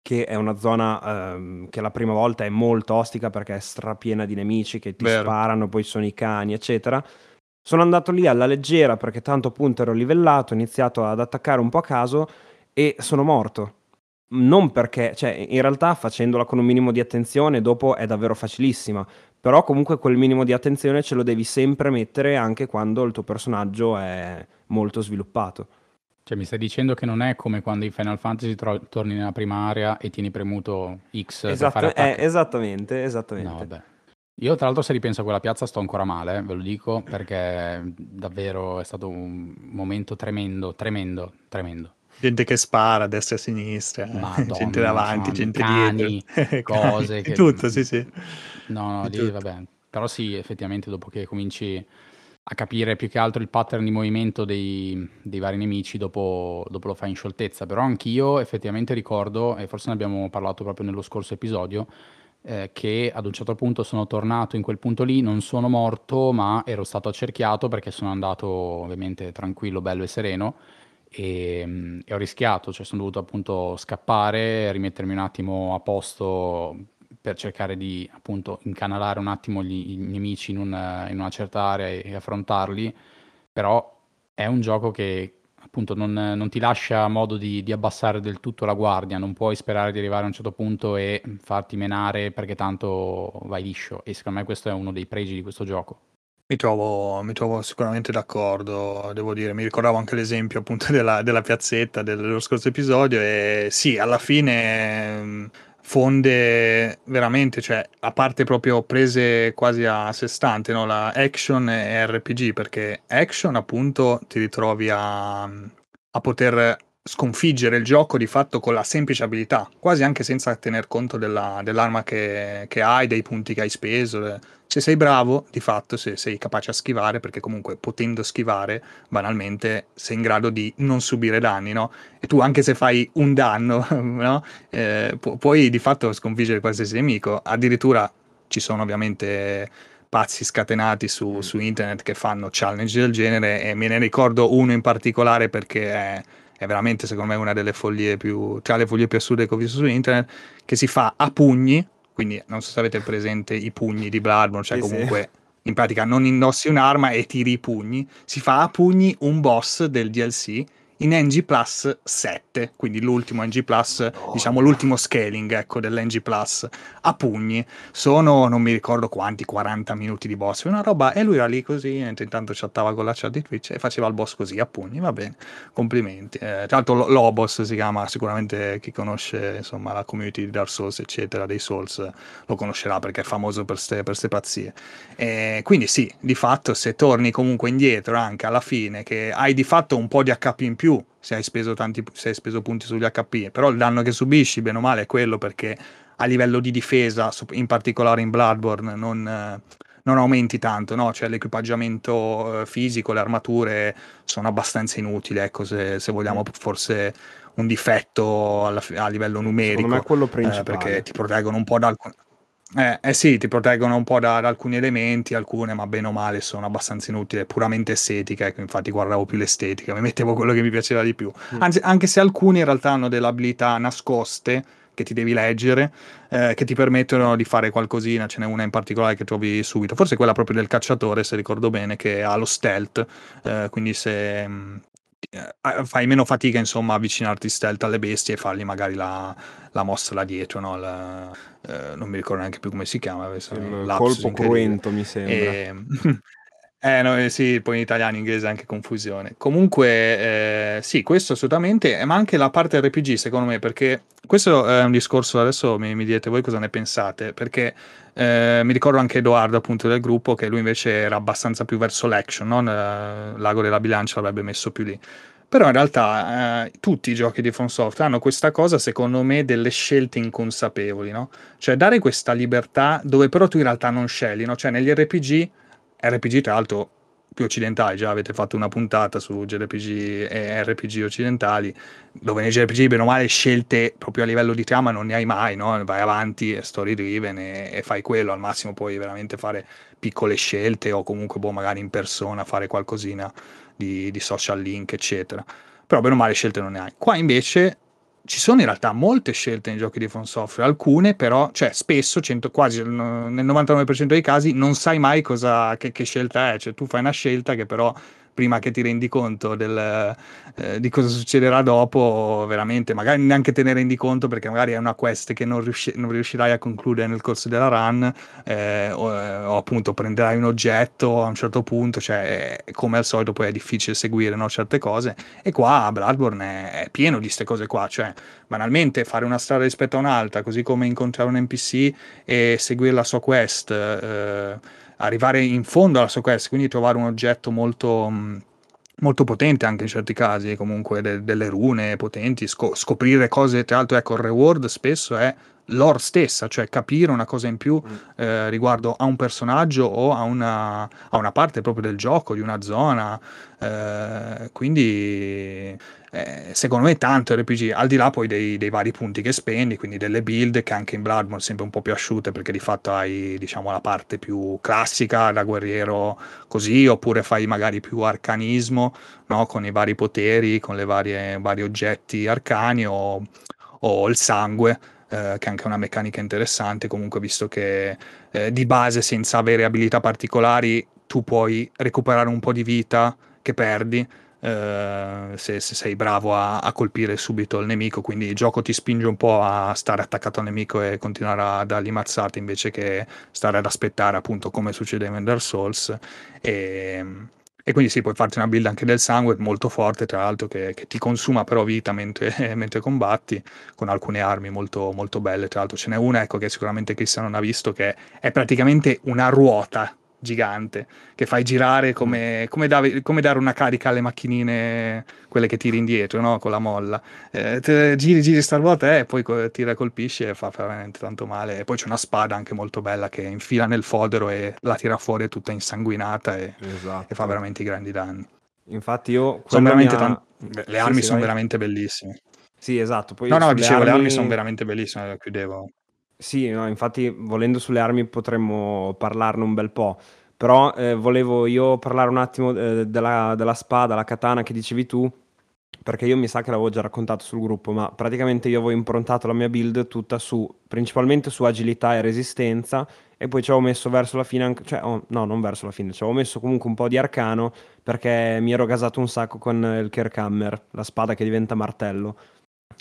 che è una zona che la prima volta è molto ostica perché è strapiena di nemici che ti sparano, poi sono i cani eccetera. Sono andato lì alla leggera perché tanto appunto ero livellato, ho iniziato ad attaccare un po' a caso e sono morto. Non perché, cioè in realtà facendola con un minimo di attenzione dopo è davvero facilissima, però comunque quel minimo di attenzione ce lo devi sempre mettere anche quando il tuo personaggio è molto sviluppato. Cioè mi stai dicendo che non è come quando in Final Fantasy torni nella prima area e tieni premuto X per fare attacchi. Esattamente. No, vabbè. Io tra l'altro, se ripenso a quella piazza, sto ancora male, ve lo dico, perché davvero è stato un momento tremendo. Gente che spara a destra e a sinistra, Madonna, gente davanti, gente cani, dietro, cose che... tutto, sì. No, lì, vabbè. Però sì, effettivamente dopo che cominci a capire più che altro il pattern di movimento dei vari nemici, dopo lo fai in scioltezza. Però anch'io effettivamente ricordo, e forse ne abbiamo parlato proprio nello scorso episodio, che ad un certo punto sono tornato in quel punto lì, non sono morto, ma ero stato accerchiato perché sono andato ovviamente tranquillo, bello e sereno. E ho rischiato, cioè sono dovuto appunto scappare, rimettermi un attimo a posto per cercare di appunto incanalare un attimo i nemici in una certa area e affrontarli. Però è un gioco che appunto non ti lascia modo di abbassare del tutto la guardia, non puoi sperare di arrivare a un certo punto e farti menare perché tanto vai liscio, e secondo me questo è uno dei pregi di questo gioco. Mi trovo sicuramente d'accordo, devo dire, mi ricordavo anche l'esempio appunto della piazzetta dello scorso episodio, e sì, alla fine fonde veramente, cioè a parte proprio prese quasi a sé stante, no? La action e RPG, perché action appunto ti ritrovi a poter sconfiggere il gioco di fatto con la semplice abilità, quasi anche senza tener conto dell'arma che hai, dei punti che hai speso. Se sei bravo, di fatto, se sei capace a schivare, perché comunque potendo schivare banalmente sei in grado di non subire danni, no? E tu anche se fai un danno, no? Puoi di fatto sconfiggere qualsiasi nemico. Addirittura ci sono ovviamente pazzi scatenati su internet che fanno challenge del genere, e me ne ricordo uno in particolare perché è veramente secondo me una delle follie più, tra le follie più assurde che ho visto su internet, che si fa a pugni, quindi non so se avete presente i pugni di Bloodborne, cioè comunque in pratica non indossi un'arma e tiri i pugni, si fa a pugni un boss del DLC in NG Plus 7, quindi l'ultimo NG Plus, diciamo l'ultimo scaling, ecco, dell'NG Plus, a pugni. Sono, non mi ricordo quanti, 40 minuti di boss, una roba, e lui era lì così, intanto chattava con la chat di Twitch e faceva il boss così, a pugni, va bene, complimenti. Tra l'altro Lobos si chiama, sicuramente chi conosce, insomma, la community di Dark Souls, eccetera, dei Souls, lo conoscerà perché è famoso per ste pazzie. Quindi sì, di fatto, se torni comunque indietro anche alla fine, che hai di fatto un po' di HP in più, se hai speso punti sugli HP, però il danno che subisci bene o male è quello, perché a livello di difesa, in particolare in Bloodborne, non aumenti tanto, no? Cioè l'equipaggiamento fisico, le armature sono abbastanza inutili, ecco, se vogliamo forse un difetto a livello numerico. Secondo me è quello principale. Perché ti proteggono un po' da alcune... sì, ti proteggono un po' da alcuni elementi, alcune, ma bene o male sono abbastanza inutili, puramente estetica, ecco, infatti guardavo più l'estetica, mi mettevo quello che mi piaceva di più. Anzi, anche se alcuni in realtà hanno delle abilità nascoste che ti devi leggere, che ti permettono di fare qualcosina. Ce n'è una in particolare che trovi subito, forse quella proprio del cacciatore, se ricordo bene, che ha lo stealth, quindi se... fai meno fatica, insomma, avvicinarti stealth alle bestie e fargli magari la mossa là dietro, no? Non mi ricordo neanche più come si chiama, il colpo cruento mi sembra, sì, poi in italiano e inglese anche confusione. Comunque sì, questo assolutamente, ma anche la parte RPG secondo me, perché questo è un discorso, adesso mi direte voi cosa ne pensate, perché mi ricordo anche Edoardo, appunto, del gruppo, che lui invece era abbastanza più verso l'action, no? L'ago della bilancia l'avrebbe messo più lì. Però in realtà tutti i giochi di FromSoftware hanno questa cosa, secondo me, delle scelte inconsapevoli, no? Cioè dare questa libertà dove però tu in realtà non scegli, no? Cioè negli RPG, tra l'altro, più occidentali, già avete fatto una puntata su JRPG e RPG occidentali, dove nei JRPG, bene o male, scelte proprio a livello di trama non ne hai mai, no? Vai avanti, story driven, e fai quello, al massimo puoi veramente fare piccole scelte, o comunque magari in persona fare qualcosina di social link, eccetera. Però bene o male scelte non ne hai. Qua invece ci sono in realtà molte scelte nei giochi di FromSoftware, alcune però, cioè spesso, quasi nel 99% dei casi, non sai mai che scelta è. Cioè tu fai una scelta che però, prima che ti rendi conto di cosa succederà dopo, veramente, magari neanche te ne rendi conto, perché magari è una quest che non riuscirai a concludere nel corso della run, o appunto prenderai un oggetto a un certo punto, cioè come al solito poi è difficile seguire, no, certe cose. E qua Bloodborne è pieno di ste cose qua, cioè banalmente fare una strada rispetto a un'altra, così come incontrare un NPC e seguire la sua quest, arrivare in fondo alla sua quest, quindi trovare un oggetto molto, molto potente anche in certi casi, comunque delle rune potenti, scoprire cose. Tra l'altro, ecco, il reward spesso è lore stessa, cioè capire una cosa in più riguardo a un personaggio o a una parte proprio del gioco, di una zona, quindi secondo me tanto RPG, al di là poi dei vari punti che spendi, quindi delle build, che anche in Bloodborne sempre un po' più asciute, perché di fatto hai, diciamo, la parte più classica da guerriero così, oppure fai magari più arcanismo, no? Con i vari poteri, con le vari oggetti arcani, o il sangue, che è anche una meccanica interessante, comunque, visto che di base, senza avere abilità particolari, tu puoi recuperare un po' di vita che perdi, se sei bravo a colpire subito il nemico. Quindi il gioco ti spinge un po' a stare attaccato al nemico e continuare ad allimazzarti, invece che stare ad aspettare, appunto, come succedeva in Dark Souls. E quindi sì, puoi farti una build anche del sangue, molto forte, tra l'altro, che ti consuma però vita mentre combatti, con alcune armi molto, molto belle. Tra l'altro ce n'è una, ecco, che sicuramente Christian non ha visto, che è praticamente una ruota gigante che fai girare come dare una carica alle macchinine, quelle che tiri indietro, no? Con la molla. Giri sta ruota, e poi tira, colpisce, e fa veramente tanto male. E poi c'è una spada anche molto bella che infila nel fodero e la tira fuori tutta insanguinata, e fa veramente i grandi danni. Infatti sono veramente le armi sono veramente bellissime. Sì, esatto. Poi le armi sono veramente bellissime, chiudevo. Sì, no, infatti, volendo, sulle armi potremmo parlarne un bel po'. Però volevo io parlare un attimo della spada, la katana che dicevi tu, perché io mi sa che l'avevo già raccontato sul gruppo, ma praticamente io avevo improntato la mia build tutta su, principalmente su agilità e resistenza, e poi ci avevo messo verso la fine, ci avevo messo comunque un po' di arcano, perché mi ero gasato un sacco con il Kirkhammer, la spada che diventa martello,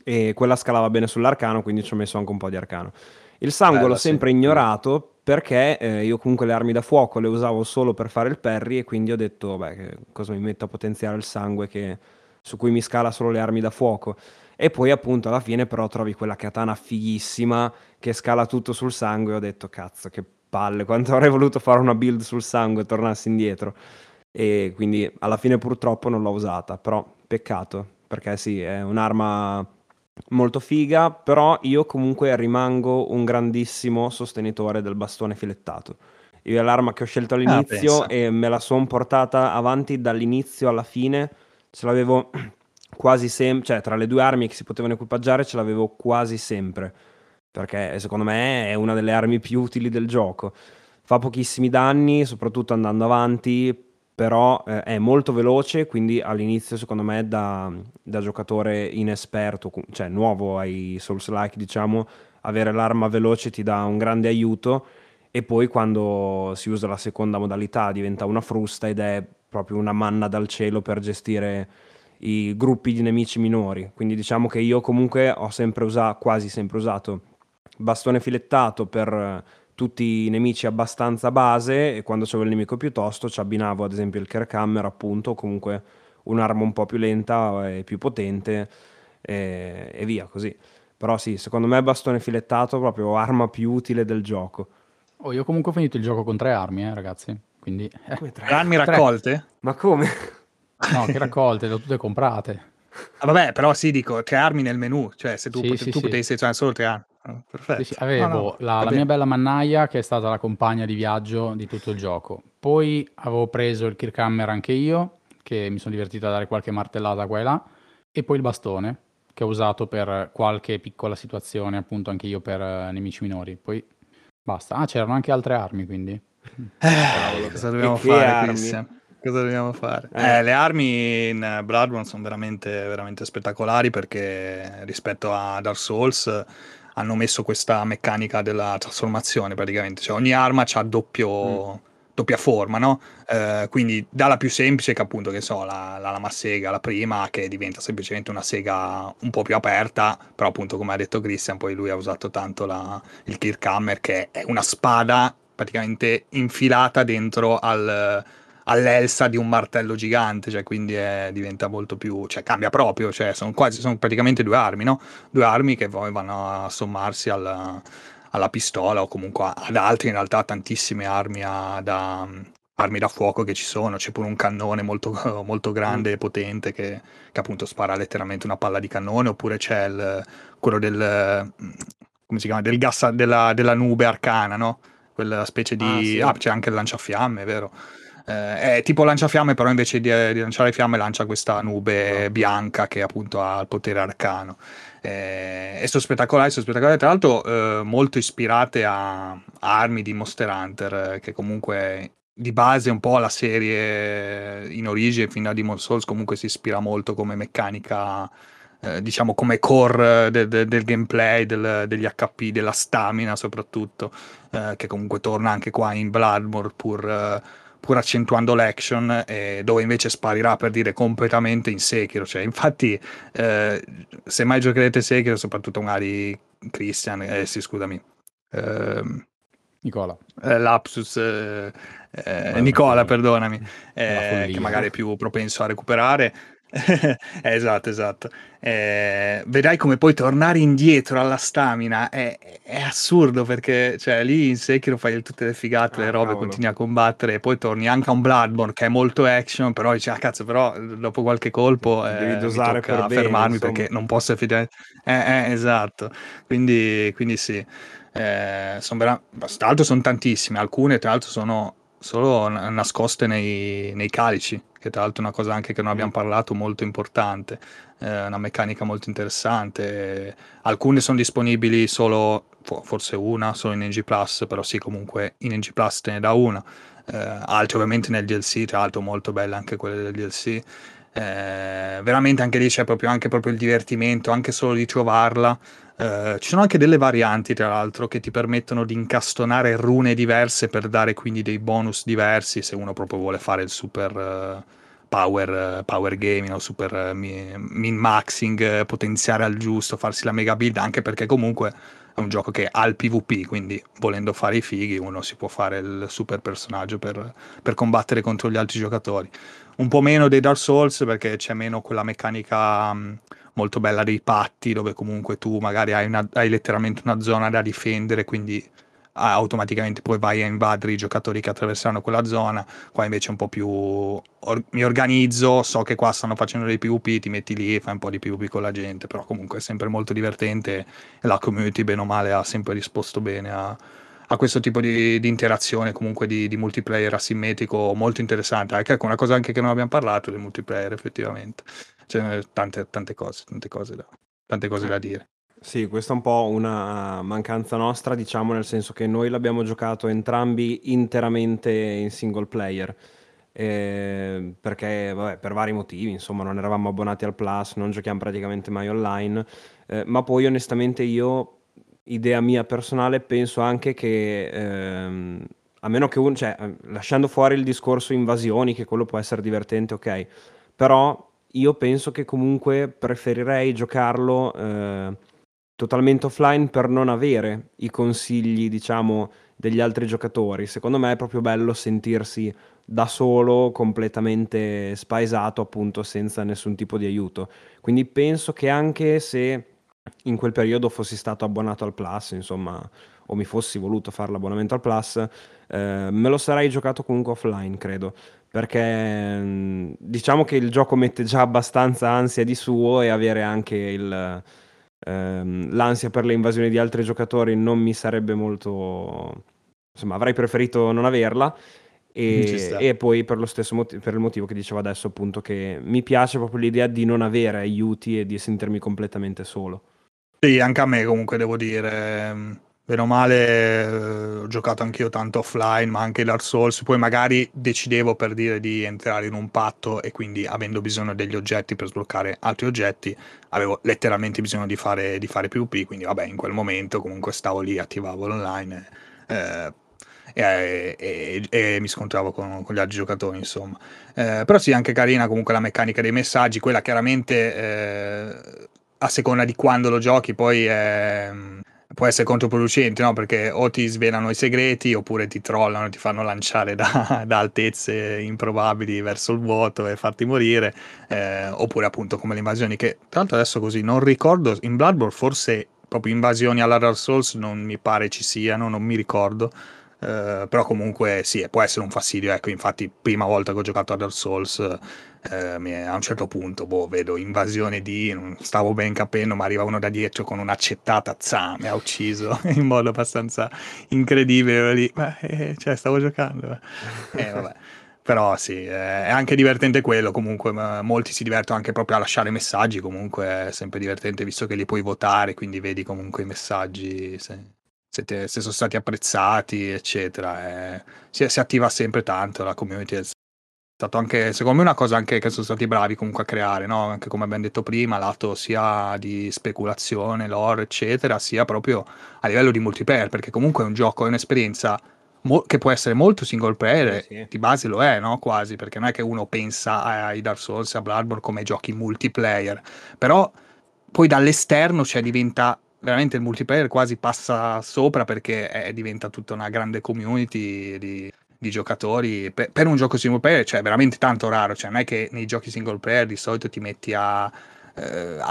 e quella scalava bene sull'arcano, quindi ci ho messo anche un po' di arcano. Il sangue l'ho sempre ignorato, perché io comunque le armi da fuoco le usavo solo per fare il parry, e quindi ho detto, beh, cosa mi metto a potenziare il sangue che... su cui mi scala solo le armi da fuoco. E poi appunto alla fine però trovi quella katana fighissima che scala tutto sul sangue, e ho detto cazzo che palle, quanto avrei voluto fare una build sul sangue e tornarsi indietro, e quindi alla fine purtroppo non l'ho usata, però peccato, perché sì, è un'arma molto figa, però io comunque rimango un grandissimo sostenitore del bastone filettato. Io è l'arma che ho scelto all'inizio e me la sono portata avanti dall'inizio alla fine. Ce l'avevo quasi sempre, cioè tra le due armi che si potevano equipaggiare ce l'avevo quasi sempre, perché secondo me è una delle armi più utili del gioco. Fa pochissimi danni, soprattutto andando avanti, però è molto veloce, quindi all'inizio secondo me da giocatore inesperto, cioè nuovo ai Souls-like, diciamo, avere l'arma veloce ti dà un grande aiuto, e poi quando si usa la seconda modalità diventa una frusta ed è proprio una manna dal cielo per gestire i gruppi di nemici minori. Quindi diciamo che io comunque ho sempre quasi sempre usato bastone filettato per tutti i nemici abbastanza base, e quando c'avevo il nemico piuttosto ci abbinavo ad esempio il Kirkhammer, appunto, comunque un'arma un po' più lenta e più potente, e via così. Però sì, secondo me bastone filettato proprio arma più utile del gioco. Oh, io comunque ho finito il gioco con 3 armi, ragazzi. Quindi armi raccolte? Ma come? No, che raccolte, le ho tutte comprate. Ah, vabbè, però sì, dico 3 armi nel menu, cioè se tu, potevi selezionare solo 3 armi. Perfetto. Sì, avevo la mia bella mannaia, che è stata la compagna di viaggio di tutto il gioco. Poi avevo preso il Kirkhammer anche io, che mi sono divertito a dare qualche martellata qua e là, e poi il bastone, che ho usato per qualche piccola situazione, appunto anche io per nemici minori. Poi basta. Ah, c'erano anche altre armi, quindi... Cosa dobbiamo fare? Le armi in Bloodborne sono veramente spettacolari, perché rispetto a Dark Souls hanno messo questa meccanica della trasformazione praticamente, cioè ogni arma ha doppia forma, no? Quindi dalla più semplice, che appunto, che so, la lamassega, la prima, che diventa semplicemente una sega un po' più aperta, però appunto come ha detto Christian, poi lui ha usato tanto il Kirkhammer, che è una spada praticamente infilata dentro all'elsa di un martello gigante, cioè quindi diventa molto più, cioè cambia proprio, cioè sono praticamente 2 armi, no? 2 armi che poi vanno a sommarsi alla pistola, o comunque ad altre, in realtà, tantissime armi da fuoco che ci sono. C'è pure un cannone molto, molto grande e potente che appunto spara letteralmente una palla di cannone, oppure c'è quello del, come si chiama, del gas della nube arcana, no? Quella specie di... sì. Ah, c'è anche il lanciafiamme, vero? È tipo lanciafiamme, però invece di lanciare fiamme lancia questa nube bianca che appunto ha il potere arcano. E sono spettacolari, tra l'altro molto ispirate a armi di Monster Hunter, che comunque di base un po' la serie in origine fino a Demon Souls comunque si ispira molto come meccanica, diciamo come core del gameplay, degli HP, della stamina soprattutto, che comunque torna anche qua in Bloodborne, pur accentuando l'action, dove invece sparirà, per dire, completamente in Sekiro. Cioè, infatti, se mai giocherete Sekiro, soprattutto magari Christian, Nicola. Nicola, perdonami, che magari è più propenso a recuperare. Esatto. Vedrai come poi tornare indietro alla stamina è assurdo, perché cioè lì in Sekiro fai tutte le figate, le robe, cavolo. Continui a combattere e poi torni anche a un Bloodborne che è molto action, però dici, cazzo, però dopo qualche colpo devi dosare, mi tocca per fermarmi, bene, perché non posso effettivamente esatto, quindi sì, sono tra l'altro sono tantissime, alcune tra l'altro sono solo nascoste nei calici, che tra l'altro è una cosa anche che non abbiamo parlato, molto importante, una meccanica molto interessante. Alcune sono disponibili solo, forse una, solo in NG Plus, però sì, comunque in NG Plus te ne dà una, altre ovviamente nel DLC, tra l'altro molto belle anche quelle del DLC, veramente anche lì c'è proprio, il divertimento, anche solo di trovarla. Ci sono anche delle varianti, tra l'altro, che ti permettono di incastonare rune diverse per dare quindi dei bonus diversi, se uno proprio vuole fare il super power gaming o super min-maxing, potenziare al giusto, farsi la mega build, anche perché comunque è un gioco che ha il PvP, quindi volendo fare i fighi uno si può fare il super personaggio per combattere contro gli altri giocatori. Un po' meno dei Dark Souls, perché c'è meno quella meccanica molto bella dei patti, dove comunque tu magari hai letteralmente una zona da difendere, quindi automaticamente poi vai a invadere i giocatori che attraverseranno quella zona. Qua invece è un po' più mi organizzo, so che qua stanno facendo dei PvP, ti metti lì e fai un po' di PvP con la gente, però comunque è sempre molto divertente e la community bene o male ha sempre risposto bene a questo tipo di interazione, comunque di multiplayer asimmetrico molto interessante. Ecco, una cosa anche che non abbiamo parlato del multiplayer, effettivamente c'è tante cose da dire. Sì, questa è un po' una mancanza nostra, diciamo, nel senso che noi l'abbiamo giocato entrambi interamente in single player, perché vabbè, per vari motivi, insomma, non eravamo abbonati al Plus, non giochiamo praticamente mai online, ma poi onestamente io, idea mia personale, penso anche che, a meno che uno, cioè, lasciando fuori il discorso invasioni, che quello può essere divertente, ok, però io penso che comunque preferirei giocarlo totalmente offline per non avere i consigli, diciamo, degli altri giocatori. Secondo me è proprio bello sentirsi da solo, completamente spaesato, appunto, senza nessun tipo di aiuto. Quindi penso che anche se in quel periodo fossi stato abbonato al Plus, insomma, o mi fossi voluto fare l'abbonamento al Plus, me lo sarei giocato comunque offline, credo, perché diciamo che il gioco mette già abbastanza ansia di suo, e avere anche il l'ansia per le invasioni di altri giocatori non mi sarebbe molto, insomma, avrei preferito non averla. E poi per lo stesso per il motivo che dicevo adesso, appunto, che mi piace proprio l'idea di non avere aiuti e di sentirmi completamente solo. Sì, anche a me comunque devo dire, bene o male ho giocato anch'io tanto offline, ma anche Dark Souls, poi magari decidevo, per dire, di entrare in un patto, e quindi avendo bisogno degli oggetti per sbloccare altri oggetti avevo letteralmente bisogno di fare PvP, quindi vabbè, in quel momento comunque stavo lì, attivavo l'online e mi scontravo con gli altri giocatori, insomma. Però sì, anche carina comunque la meccanica dei messaggi, quella chiaramente a seconda di quando lo giochi poi può essere controproducente, no? Perché o ti svelano i segreti, oppure ti trollano, ti fanno lanciare da altezze improbabili verso il vuoto e farti morire, oppure appunto come le invasioni, che tra l'altro adesso così non ricordo, in Bloodborne forse proprio invasioni alla Dark Souls non mi pare ci siano, non mi ricordo, però comunque sì, può essere un fastidio, ecco. Infatti prima volta che ho giocato a Dark Souls, a un certo punto vedo invasione di, non stavo ben capendo, ma arriva uno da dietro con un'accettata, mi ha ucciso in modo abbastanza incredibile lì, cioè stavo giocando, vabbè. Però sì, è anche divertente quello, comunque molti si divertono anche proprio a lasciare messaggi, comunque è sempre divertente visto che li puoi votare, quindi vedi comunque i messaggi, se sono stati apprezzati, eccetera. Si attiva sempre tanto la community. È stato anche, secondo me, una cosa anche che sono stati bravi comunque a creare, no? Anche come abbiamo detto prima, lato sia di speculazione, lore, eccetera, sia proprio a livello di multiplayer, perché comunque è un gioco, è un'esperienza che può essere molto single player, sì. Di base lo è, no? Quasi, perché non è che uno pensa ai Dark Souls, a Bloodborne come giochi multiplayer, però poi dall'esterno diventa veramente, il multiplayer quasi passa sopra, perché diventa tutta una grande community di giocatori per un gioco single player, cioè veramente tanto raro, cioè non è che nei giochi single player di solito ti metti a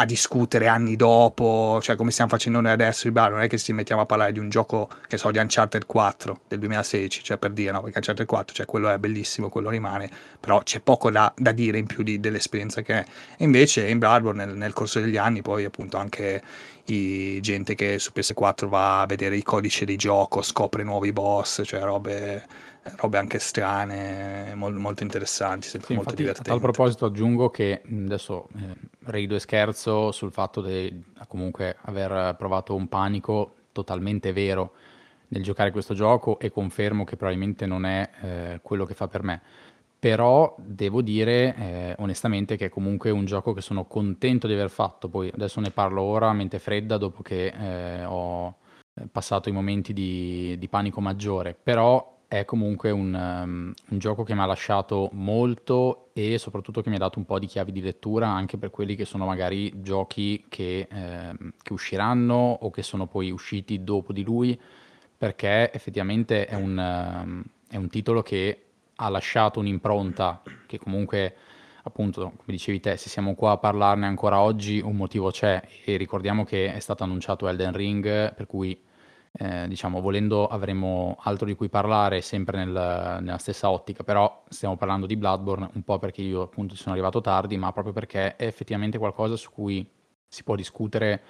discutere anni dopo, cioè come stiamo facendo noi adesso, non è che ci mettiamo a parlare di un gioco, che so, di Uncharted 4 del 2016, cioè per dire, no, perché Uncharted 4, cioè quello è bellissimo, quello rimane, però c'è poco da dire in più dell'esperienza che è. E invece in Bloodborne nel corso degli anni poi appunto anche gente che su PS4 va a vedere i codici di gioco, scopre nuovi boss, cioè robe anche strane, molto interessanti, sempre sì, molto divertenti. A tal proposito aggiungo che adesso rido e scherzo sul fatto di comunque aver provato un panico totalmente vero nel giocare questo gioco, e confermo che probabilmente non è quello che fa per me. Però devo dire onestamente che è comunque un gioco che sono contento di aver fatto. Poi adesso ne parlo ora a mente fredda, dopo che ho passato i momenti di panico maggiore, però è comunque un gioco che mi ha lasciato molto e soprattutto che mi ha dato un po' di chiavi di lettura anche per quelli che sono magari giochi che usciranno o che sono poi usciti dopo di lui, perché effettivamente è un titolo che ha lasciato un'impronta che comunque, appunto, come dicevi te, se siamo qua a parlarne ancora oggi un motivo c'è, e ricordiamo che è stato annunciato Elden Ring, per cui diciamo, volendo avremo altro di cui parlare sempre nella stessa ottica, però stiamo parlando di Bloodborne un po' perché io appunto sono arrivato tardi, ma proprio perché è effettivamente qualcosa su cui si può discutere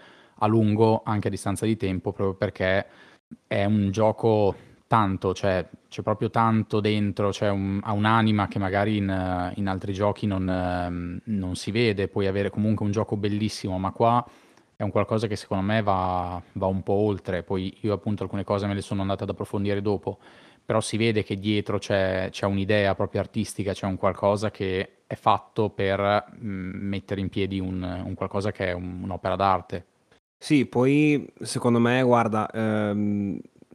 a lungo anche a distanza di tempo, proprio perché è un gioco tanto, cioè c'è proprio tanto dentro, c'è ha un'anima che magari in altri giochi non si vede. Puoi avere comunque un gioco bellissimo, ma qua è un qualcosa che secondo me va un po' oltre. Poi io appunto alcune cose me le sono andate ad approfondire dopo, però si vede che dietro c'è un'idea proprio artistica, c'è un qualcosa che è fatto per mettere in piedi un qualcosa che è un'opera d'arte. Sì, poi secondo me, guarda,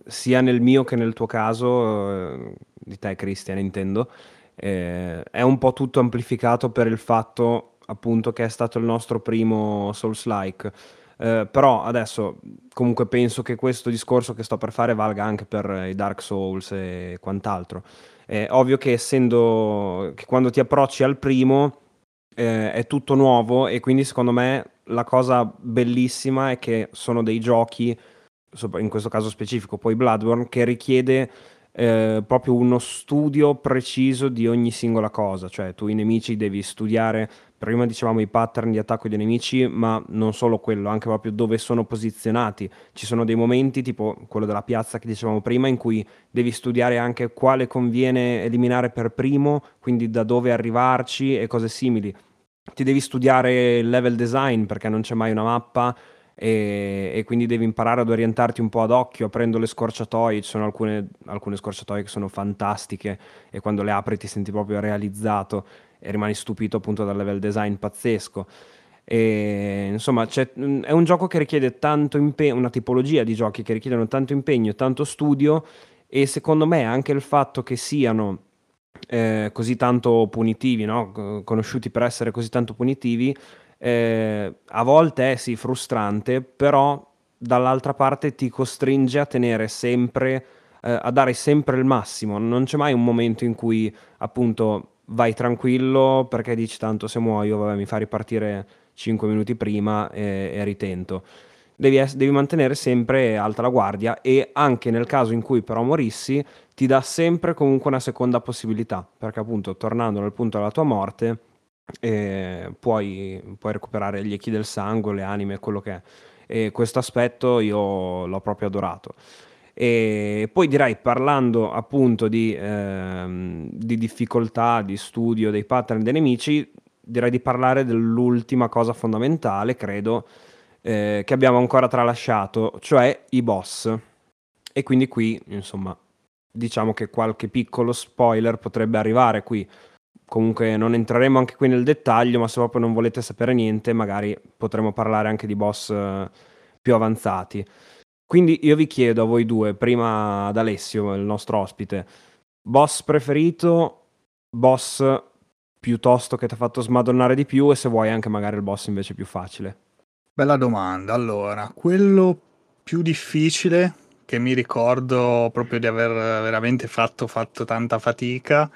sia nel mio che nel tuo caso, di te Christian intendo, è un po' tutto amplificato per il fatto appunto che è stato il nostro primo Souls-like, però adesso comunque penso che questo discorso che sto per fare valga anche per i Dark Souls e quant'altro. È ovvio che essendo che quando ti approcci al primo è tutto nuovo, e quindi secondo me la cosa bellissima è che sono dei giochi, in questo caso specifico poi Bloodborne, che richiede proprio uno studio preciso di ogni singola cosa. Cioè tu i nemici devi studiare, prima dicevamo i pattern di attacco dei nemici, ma non solo quello, anche proprio dove sono posizionati. Ci sono dei momenti tipo quello della piazza che dicevamo prima in cui devi studiare anche quale conviene eliminare per primo, quindi da dove arrivarci e cose simili. Ti devi studiare il level design perché non c'è mai una mappa, e quindi devi imparare ad orientarti un po' ad occhio, aprendo le scorciatoie. Ci sono alcune scorciatoie che sono fantastiche e quando le apri ti senti proprio realizzato e rimani stupito appunto dal level design pazzesco. E insomma è un gioco che richiede tanto impegno, una tipologia di giochi che richiedono tanto impegno, tanto studio, e secondo me anche il fatto che siano così tanto punitivi, no? Conosciuti per essere così tanto punitivi, a volte è sì frustrante, però dall'altra parte ti costringe a tenere sempre a dare sempre il massimo. Non c'è mai un momento in cui appunto vai tranquillo perché dici tanto se muoio vabbè, mi fa ripartire 5 minuti prima e ritento. Devi mantenere sempre alta la guardia, e anche nel caso in cui però morissi ti dà sempre comunque una seconda possibilità, perché appunto tornando dal punto della tua morte puoi recuperare gli echi del sangue, le anime, quello che è, e questo aspetto io l'ho proprio adorato. E poi direi, parlando appunto di difficoltà, di studio dei pattern dei nemici, direi di parlare dell'ultima cosa fondamentale, credo, che abbiamo ancora tralasciato, cioè i boss. E quindi qui insomma diciamo che qualche piccolo spoiler potrebbe arrivare qui. Comunque non entreremo anche qui nel dettaglio, ma se proprio non volete sapere niente, magari potremo parlare anche di boss più avanzati. Quindi io vi chiedo a voi due, prima ad Alessio, il nostro ospite, boss preferito, boss piuttosto che ti ha fatto smadonnare di più, e se vuoi anche magari il boss invece più facile. Bella domanda. Allora, quello più difficile che mi ricordo proprio di aver veramente fatto tanta fatica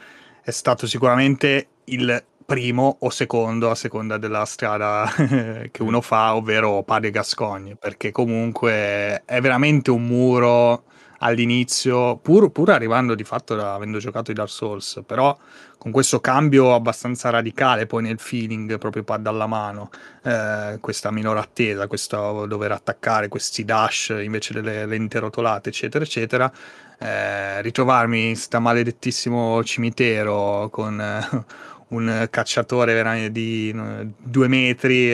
è stato sicuramente il primo o secondo, a seconda della strada che uno fa, ovvero Padre Gascoigne, perché comunque è veramente un muro all'inizio, pur arrivando di fatto avendo giocato i Dark Souls, però con questo cambio abbastanza radicale poi nel feeling proprio dalla mano, questa minore attesa, questo dover attaccare, questi dash invece delle lente rotolate, eccetera eccetera. Ritrovarmi in sta maledettissimo cimitero con un cacciatore veramente di 2 metri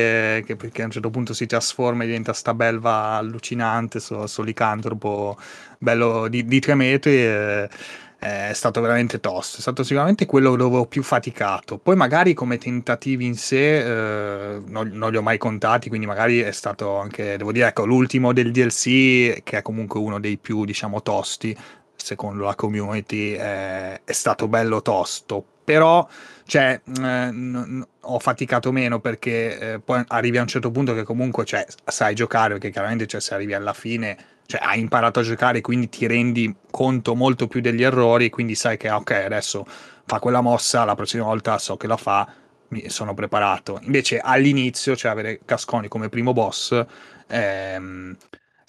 che a un certo punto si trasforma e diventa sta belva allucinante, solicantropo bello di 3 metri, è stato veramente tosto, è stato sicuramente quello dove ho più faticato. Poi magari come tentativi in sé non li ho mai contati, quindi magari è stato anche, devo dire, ecco, l'ultimo del DLC, che è comunque uno dei più, diciamo, tosti secondo la community, è stato bello tosto, però cioè, ho faticato meno perché poi arrivi a un certo punto che comunque, cioè, sai giocare, perché chiaramente, cioè, se arrivi alla fine, cioè, hai imparato a giocare, quindi ti rendi conto molto più degli errori, quindi sai che ok, adesso fa quella mossa, la prossima volta so che la fa, mi sono preparato. Invece all'inizio, cioè, avere Gascoigne come primo boss,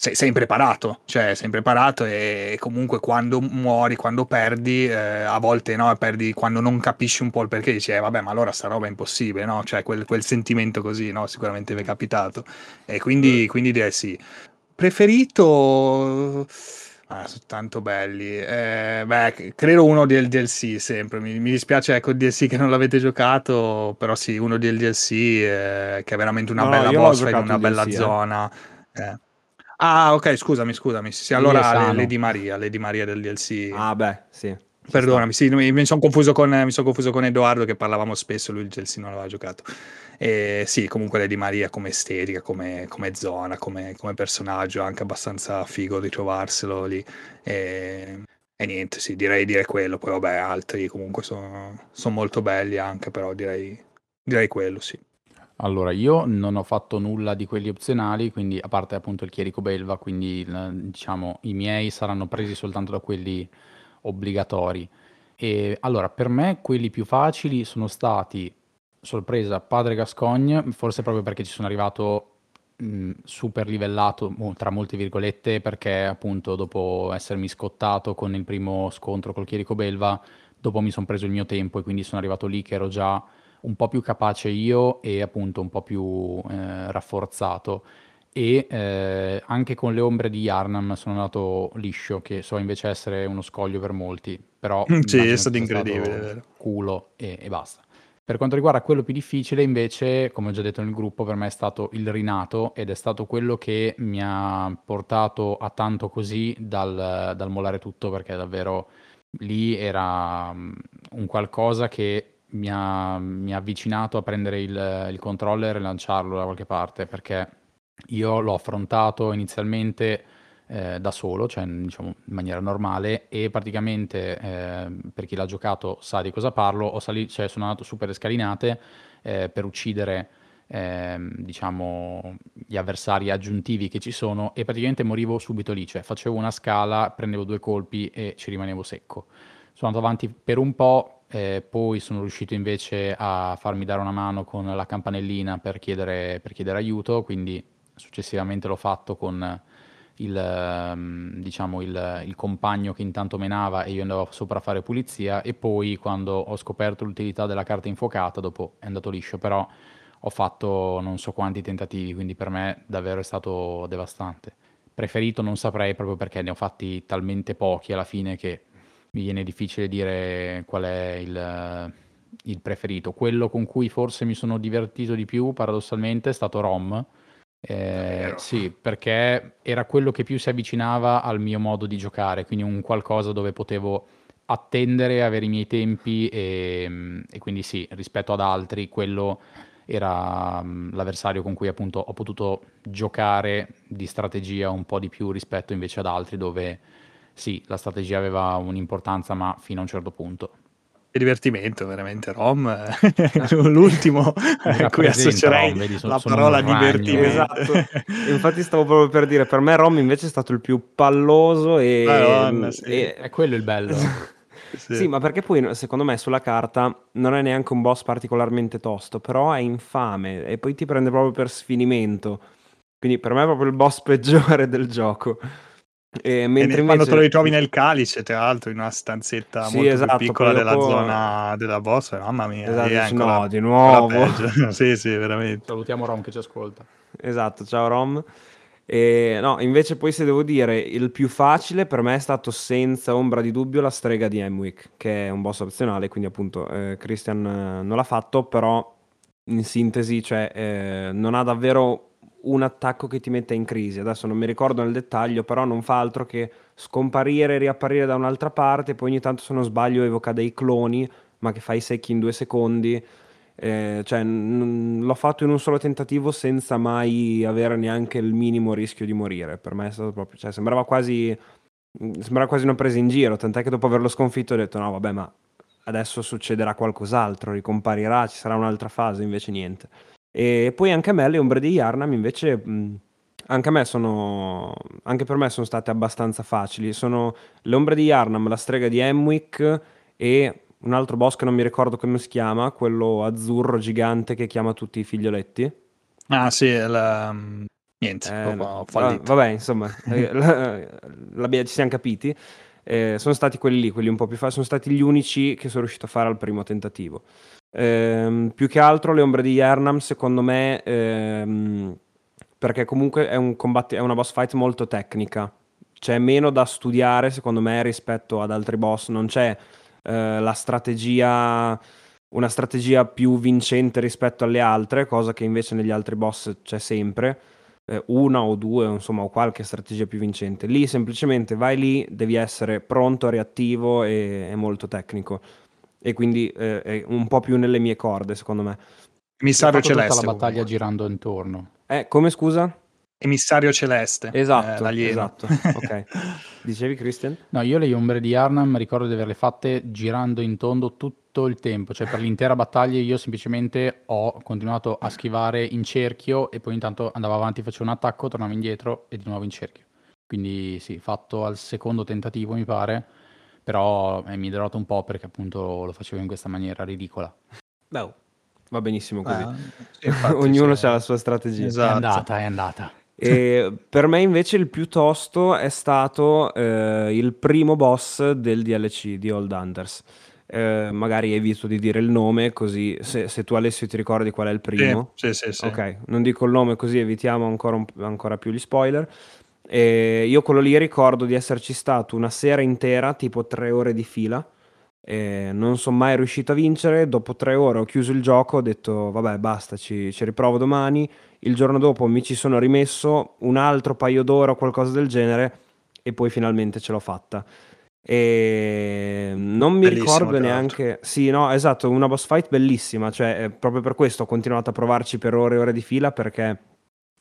sei impreparato, cioè sei impreparato, e comunque quando muori, quando perdi, a volte, no, perdi quando non capisci un po' il perché, dici vabbè, ma allora sta roba è impossibile, no? Cioè quel sentimento così, no? Sicuramente mi è capitato, e quindi direi sì. Preferito? Ah, sono tanto belli, credo uno del DLC sempre, mi dispiace, ecco, il DLC che non l'avete giocato, però sì, uno del DLC che è veramente una bella boss fight, una bella DLC, zona. Ah, ok, scusami. Sì, allora Lady Maria del DLC. Ah, beh, sì. Perdonami, sì, mi sono confuso con Edoardo, che parlavamo spesso, lui il DLC non l'aveva giocato. E sì, comunque Lady Maria come estetica, come zona, come personaggio, anche abbastanza figo ritrovarselo lì. E niente, sì, direi quello. Poi vabbè, altri comunque sono molto belli anche, però direi quello, sì. Allora, io non ho fatto nulla di quelli opzionali, quindi a parte appunto il Chierico Belva, quindi diciamo i miei saranno presi soltanto da quelli obbligatori. E allora, per me quelli più facili sono stati, sorpresa, Padre Gascoigne, forse proprio perché ci sono arrivato super livellato, tra molte virgolette, perché appunto dopo essermi scottato con il primo scontro col Chierico Belva, dopo mi sono preso il mio tempo e quindi sono arrivato lì che ero già un po' più capace io e appunto un po' più rafforzato, e anche con le Ombre di Yharnam sono andato liscio, che so invece essere uno scoglio per molti, però sì, è stato incredibile, stato culo e basta. Per quanto riguarda quello più difficile invece, come ho già detto nel gruppo, per me è stato il rinato, ed è stato quello che mi ha portato a tanto così dal mollare tutto, perché davvero lì era un qualcosa che mi ha avvicinato a prendere il controller e lanciarlo da qualche parte, perché io l'ho affrontato inizialmente da solo, cioè diciamo in maniera normale, e praticamente per chi l'ha giocato sa di cosa parlo, cioè sono andato super scalinate per uccidere diciamo gli avversari aggiuntivi che ci sono, e praticamente morivo subito lì, cioè facevo una scala, prendevo 2 colpi e ci rimanevo secco. Sono andato avanti per un po'. Poi sono riuscito invece a farmi dare una mano con la campanellina per chiedere aiuto, quindi successivamente l'ho fatto con il compagno che intanto menava e io andavo sopra a fare pulizia, e poi quando ho scoperto l'utilità della carta infuocata dopo è andato liscio, però ho fatto non so quanti tentativi, quindi per me davvero è stato devastante. Preferito non saprei, proprio perché ne ho fatti talmente pochi alla fine che mi viene difficile dire qual è il preferito. Quello con cui forse mi sono divertito di più, paradossalmente, è stato Rom. Sì, perché era quello che più si avvicinava al mio modo di giocare, quindi un qualcosa dove potevo attendere, avere i miei tempi, e quindi sì, rispetto ad altri, quello era l'avversario con cui appunto ho potuto giocare di strategia un po' di più rispetto invece ad altri, dove sì, la strategia aveva un'importanza, ma fino a un certo punto. Che divertimento, veramente, Rom. L'ultimo a cui associerei Rom, vedi, la parola divertimento. Esatto. Infatti stavo proprio per dire, per me Rom invece è stato il più palloso e... Madonna, sì. E... è quello il bello. Sì. Sì, ma perché poi secondo me sulla carta non è neanche un boss particolarmente tosto, però è infame e poi ti prende proprio per sfinimento. Quindi per me è proprio il boss peggiore del gioco. Mentre quando invece... te lo ritrovi nel calice, tra l'altro, in una stanzetta molto più piccola della zona della boss, mamma mia, esatto, ancora, no, di nuovo. sì, veramente. Salutiamo Rom che ci ascolta. Esatto, ciao Rom. No, invece poi se devo dire il più facile per me è stato senza ombra di dubbio la Strega di Hemwick, che è un boss opzionale, quindi appunto Christian non l'ha fatto, però in sintesi, cioè non ha davvero un attacco che ti mette in crisi. Adesso non mi ricordo nel dettaglio, però non fa altro che scomparire e riapparire da un'altra parte, poi ogni tanto, se non sbaglio, evoca dei cloni, ma che fai secchi in 2 secondi. Cioè, l'ho fatto in un solo tentativo senza mai avere neanche il minimo rischio di morire. Per me è stato proprio, cioè, sembrava quasi una presa in giro, tant'è che dopo averlo sconfitto ho detto no vabbè, ma adesso succederà qualcos'altro, ricomparirà, ci sarà un'altra fase, invece niente. E poi anche a me le Ombre di Yharnam invece anche per me sono state abbastanza facili. Sono le Ombre di Yharnam, la Strega di Hemwick e un altro boss che non mi ricordo come si chiama, quello azzurro gigante che chiama tutti i figlioletti. Ah sì, niente, vabbè, insomma, ci siamo capiti. Sono stati quelli lì, quelli un po' più sono stati gli unici che sono riuscito a fare al primo tentativo. Più che altro le Ombre di Yharnam, secondo me, perché comunque è una boss fight molto tecnica. C'è meno da studiare, secondo me, rispetto ad altri boss. Non c'è una strategia più vincente rispetto alle altre, cosa che invece negli altri boss c'è sempre, una o due, insomma, o qualche strategia più vincente. Lì semplicemente vai lì, devi essere pronto, reattivo e molto tecnico, e quindi è un po' più nelle mie corde, secondo me. Emissario Celeste, la battaglia girando intorno. Come, scusa? Emissario Celeste. Esatto, esatto. Okay. Dicevi, Christian? No, io le Ombre di Yharnam ricordo di averle fatte girando intorno tutto il tempo, cioè per l'intera battaglia io semplicemente ho continuato a schivare in cerchio e poi intanto andavo avanti, facevo un attacco, tornavo indietro e di nuovo in cerchio. Quindi sì, fatto al secondo tentativo mi pare, però mi deroto un po' perché appunto lo facevo in questa maniera ridicola. No. Va benissimo così. Infatti, ognuno ha la sua strategia. Esatto. È andata. E per me invece il più tosto è stato il primo boss del DLC di Old Hunters. Magari evito di dire il nome, così se tu, Alessio, ti ricordi qual è il primo. Sì. Ok, non dico il nome così evitiamo ancora più gli spoiler. Io quello lì ricordo di esserci stato una sera intera, tipo 3 ore di fila. Non sono mai riuscito a vincere. Dopo 3 ore ho chiuso il gioco, ho detto vabbè basta, ci riprovo domani. Il giorno dopo mi ci sono rimesso un altro paio d'ore o qualcosa del genere e poi finalmente ce l'ho fatta. E non mi ricordo neanche. Sì, no, esatto, una boss fight bellissima, cioè proprio per questo ho continuato a provarci per ore e ore di fila, perché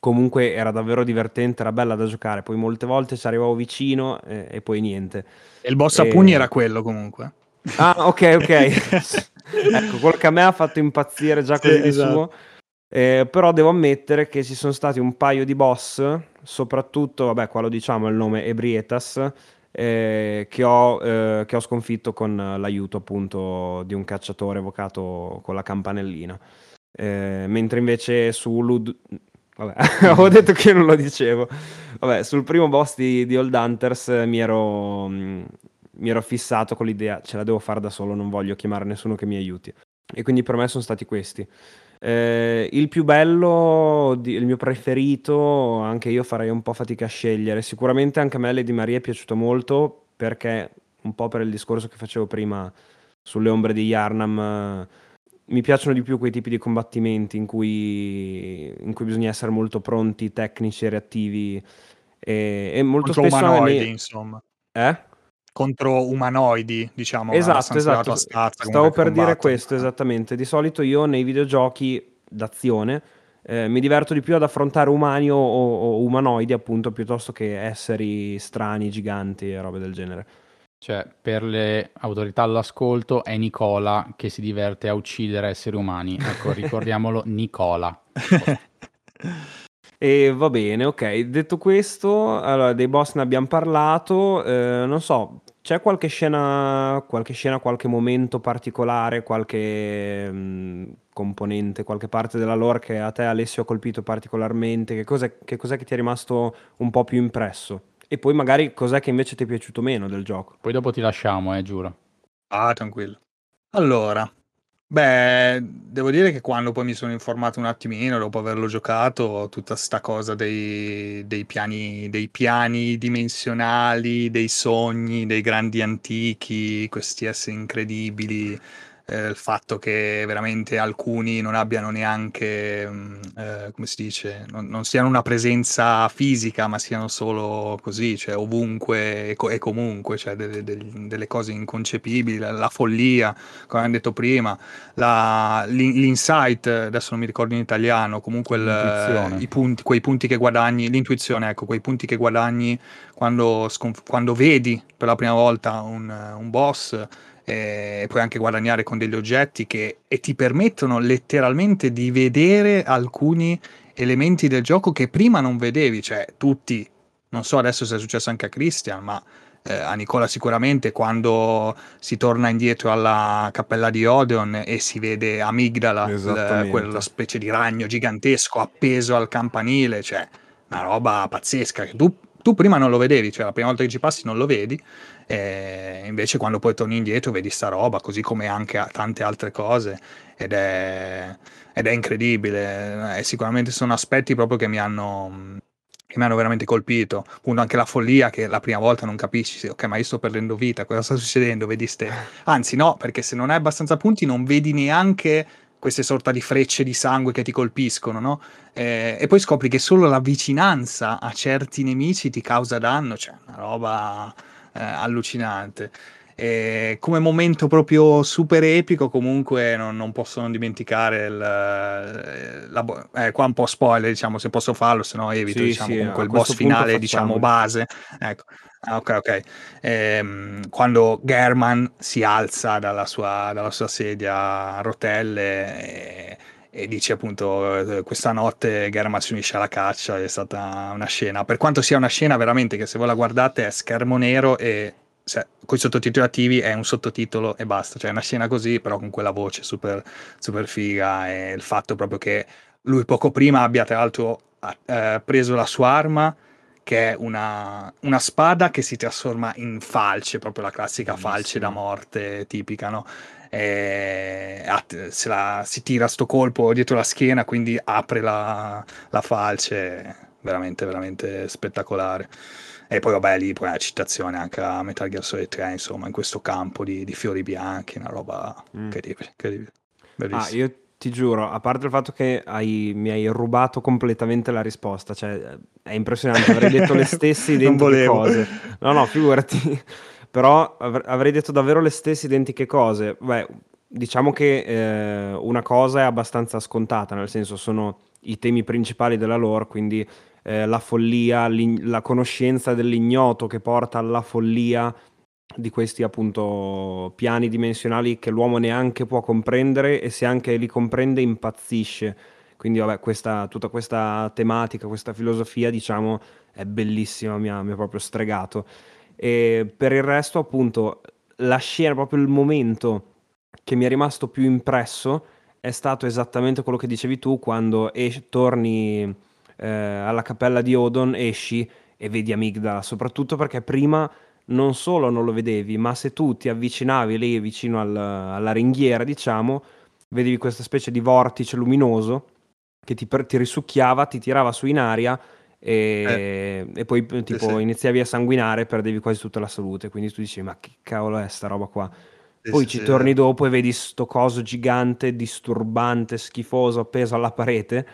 comunque era davvero divertente, era bella da giocare. Poi molte volte ci arrivavo vicino e poi niente. E il boss a pugni era quello comunque. Ah, ok. Ecco, quel che a me ha fatto impazzire già così, di esatto. Suo. Però devo ammettere che ci sono stati un paio di boss, soprattutto, vabbè, qua lo diciamo il nome, Ebrietas, che ho sconfitto con l'aiuto appunto di un cacciatore evocato con la campanellina. Mentre invece su vabbè, avevo detto che non lo dicevo. Vabbè, sul primo boss di Old Hunters mi ero fissato con l'idea, ce la devo fare da solo, non voglio chiamare nessuno che mi aiuti. E quindi per me sono stati questi. Il più bello, il mio preferito, anche io farei un po' fatica a scegliere. Sicuramente anche a me Lady Maria è piaciuto molto, perché un po' per il discorso che facevo prima sulle Ombre di Yharnam, mi piacciono di più quei tipi di combattimenti in cui bisogna essere molto pronti, tecnici e reattivi, e molto spesso umanoidi, insomma. Contro umanoidi, diciamo. Esatto. Stavo per dire questo, esattamente. Di solito io nei videogiochi d'azione mi diverto di più ad affrontare umani o umanoidi, appunto, piuttosto che esseri strani, giganti e robe del genere. Cioè, per le autorità all'ascolto, è Nicola che si diverte a uccidere esseri umani. Ecco, ricordiamolo, Nicola. E va bene, ok. Detto questo, allora, dei boss ne abbiamo parlato. Non so, c'è qualche scena, qualche momento particolare, qualche componente, qualche parte della lore che a te, Alessio, ha colpito particolarmente? Che cos'è che ti è rimasto un po' più impresso? E poi magari cos'è che invece ti è piaciuto meno del gioco? Poi dopo ti lasciamo, giuro. Ah, tranquillo. Allora, beh, devo dire che quando poi mi sono informato un attimino dopo averlo giocato, tutta sta cosa dei piani dimensionali, dei sogni, dei grandi antichi, questi esseri incredibili, il fatto che veramente alcuni non abbiano neanche, come si dice, non siano una presenza fisica, ma siano solo così, cioè ovunque e comunque, cioè delle cose inconcepibili, la follia, come hanno detto prima, l'insight, adesso non mi ricordo in italiano, comunque quei punti che guadagni, l'intuizione, ecco, quei punti che guadagni quando vedi per la prima volta un boss, e puoi anche guadagnare con degli oggetti e ti permettono letteralmente di vedere alcuni elementi del gioco che prima non vedevi, cioè tutti, non so adesso se è successo anche a Christian, ma a Nicola sicuramente, quando si torna indietro alla Cappella di Oedon e si vede Amigdala, quella specie di ragno gigantesco appeso al campanile, cioè una roba pazzesca che tu prima non lo vedevi, cioè la prima volta che ci passi non lo vedi, invece quando poi torni indietro vedi sta roba, così come anche tante altre cose, ed è incredibile, e sicuramente sono aspetti proprio che mi hanno veramente colpito, appunto anche la follia, che la prima volta non capisci, ok, ma io sto perdendo vita, cosa sta succedendo, anzi no, perché se non hai abbastanza punti non vedi neanche queste sorta di frecce di sangue che ti colpiscono, no? E poi scopri che solo la vicinanza a certi nemici ti causa danno, cioè una roba allucinante. E come momento proprio super epico, comunque non posso non dimenticare qua un po' spoiler, diciamo, se posso farlo, se no evito, comunque il boss finale, diciamo, base, ecco. Ok. Quando Gherman si alza dalla sua sedia a rotelle e dice appunto questa notte Gherman si unisce alla caccia, è stata una scena, per quanto sia una scena veramente che, se voi la guardate, è schermo nero e con i sottotitoli attivi è un sottotitolo e basta, cioè è una scena così, però con quella voce super, super figa, e il fatto proprio che lui poco prima abbia tra l'altro preso la sua arma, che è una spada che si trasforma in falce, proprio la classica falce da morte tipica, no? E si tira sto colpo dietro la schiena, quindi apre la falce, veramente veramente spettacolare. E poi vabbè, lì poi la citazione anche a Metal Gear Solid 3, insomma, in questo campo di fiori bianchi, una roba incredibile. Ah, io ti giuro, a parte il fatto che mi hai rubato completamente la risposta, cioè è impressionante, avrei detto le stesse identiche cose. No, figurati. Però avrei detto davvero le stesse identiche cose. Beh, diciamo che una cosa è abbastanza scontata, nel senso sono i temi principali della lore, quindi la follia, la conoscenza dell'ignoto che porta alla follia di questi appunto piani dimensionali che l'uomo neanche può comprendere, e se anche li comprende impazzisce. Quindi vabbè, tutta questa tematica, questa filosofia, diciamo, è bellissima, mi ha proprio stregato. E per il resto, appunto, la scena, proprio il momento che mi è rimasto più impresso è stato esattamente quello che dicevi tu, quando torni alla Cappella di Oedon, esci e vedi Amigdala, soprattutto perché prima non solo non lo vedevi, ma se tu ti avvicinavi lì vicino alla ringhiera, diciamo, vedevi questa specie di vortice luminoso che ti risucchiava, ti tirava su in aria e poi tipo iniziavi a sanguinare, perdevi quasi tutta la salute, quindi tu dici: ma che cavolo è sta roba qua? Poi ci torni dopo e vedi sto coso gigante, disturbante, schifoso, appeso alla parete,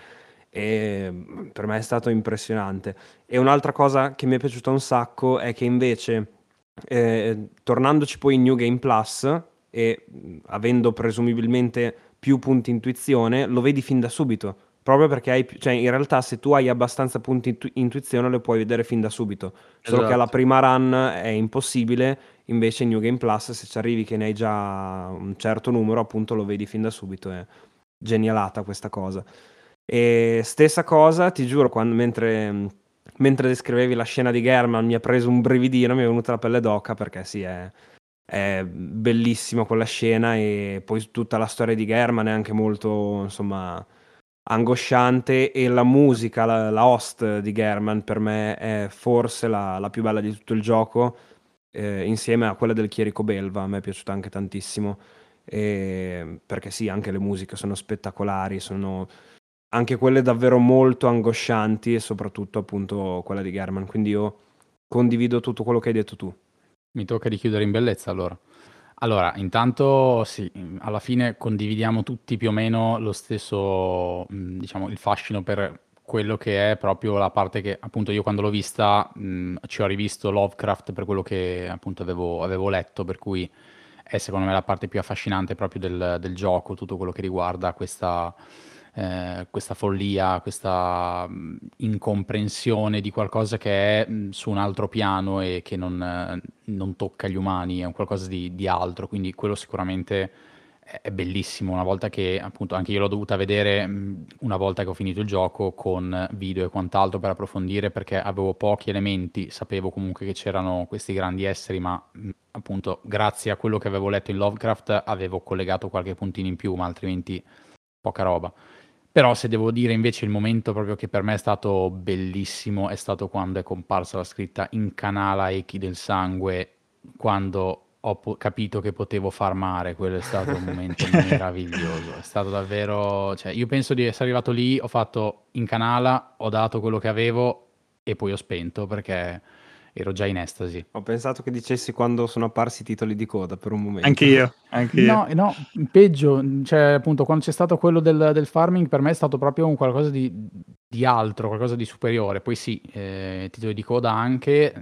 e per me è stato impressionante. E un'altra cosa che mi è piaciuta un sacco è che invece tornandoci poi in New Game Plus e avendo presumibilmente più punti intuizione, lo vedi fin da subito, proprio perché cioè in realtà se tu hai abbastanza punti intuizione lo puoi vedere fin da subito, solo che alla prima run è impossibile, invece in New Game Plus, se ci arrivi che ne hai già un certo numero, appunto lo vedi fin da subito. È genialata questa cosa. E stessa cosa, ti giuro, quando mentre descrivevi la scena di Gherman mi ha preso un brividino, mi è venuta la pelle d'oca, perché sì, è bellissima quella scena, e poi tutta la storia di Gherman è anche molto, insomma, angosciante, e la musica, la host di Gherman per me è forse la più bella di tutto il gioco, insieme a quella del Chierico Belva. A me è piaciuta anche tantissimo, perché sì, anche le musiche sono spettacolari, sono anche quelle davvero molto angoscianti, e soprattutto appunto quella di Gherman. Quindi io condivido tutto quello che hai detto tu. Mi tocca di chiudere in bellezza allora. Allora, intanto sì, alla fine condividiamo tutti più o meno lo stesso, diciamo, il fascino per quello che è proprio la parte che appunto io quando l'ho vista ci ho rivisto Lovecraft per quello che appunto avevo letto, per cui è secondo me la parte più affascinante proprio del gioco, tutto quello che riguarda questa follia, questa incomprensione di qualcosa che è su un altro piano e che non tocca gli umani, è un qualcosa di altro, quindi quello sicuramente è bellissimo. Una volta che appunto anche io l'ho dovuta vedere una volta che ho finito il gioco con video e quant'altro per approfondire, perché avevo pochi elementi, sapevo comunque che c'erano questi grandi esseri, ma appunto grazie a quello che avevo letto in Lovecraft avevo collegato qualche puntino in più, ma altrimenti poca roba. Però se devo dire invece il momento proprio che per me è stato bellissimo è stato quando è comparsa la scritta "Incanala Echi del Sangue", quando ho capito che potevo farmare. Quello è stato un momento meraviglioso, è stato davvero, cioè, io penso di essere arrivato lì, ho fatto "Incanala", ho dato quello che avevo e poi ho spento perché ero già in estasi. Ho pensato che dicessi quando sono apparsi i titoli di coda per un momento. Anch'io. No, peggio, cioè appunto quando c'è stato quello del farming, per me è stato proprio un qualcosa di altro, qualcosa di superiore. Poi sì, titoli di coda anche,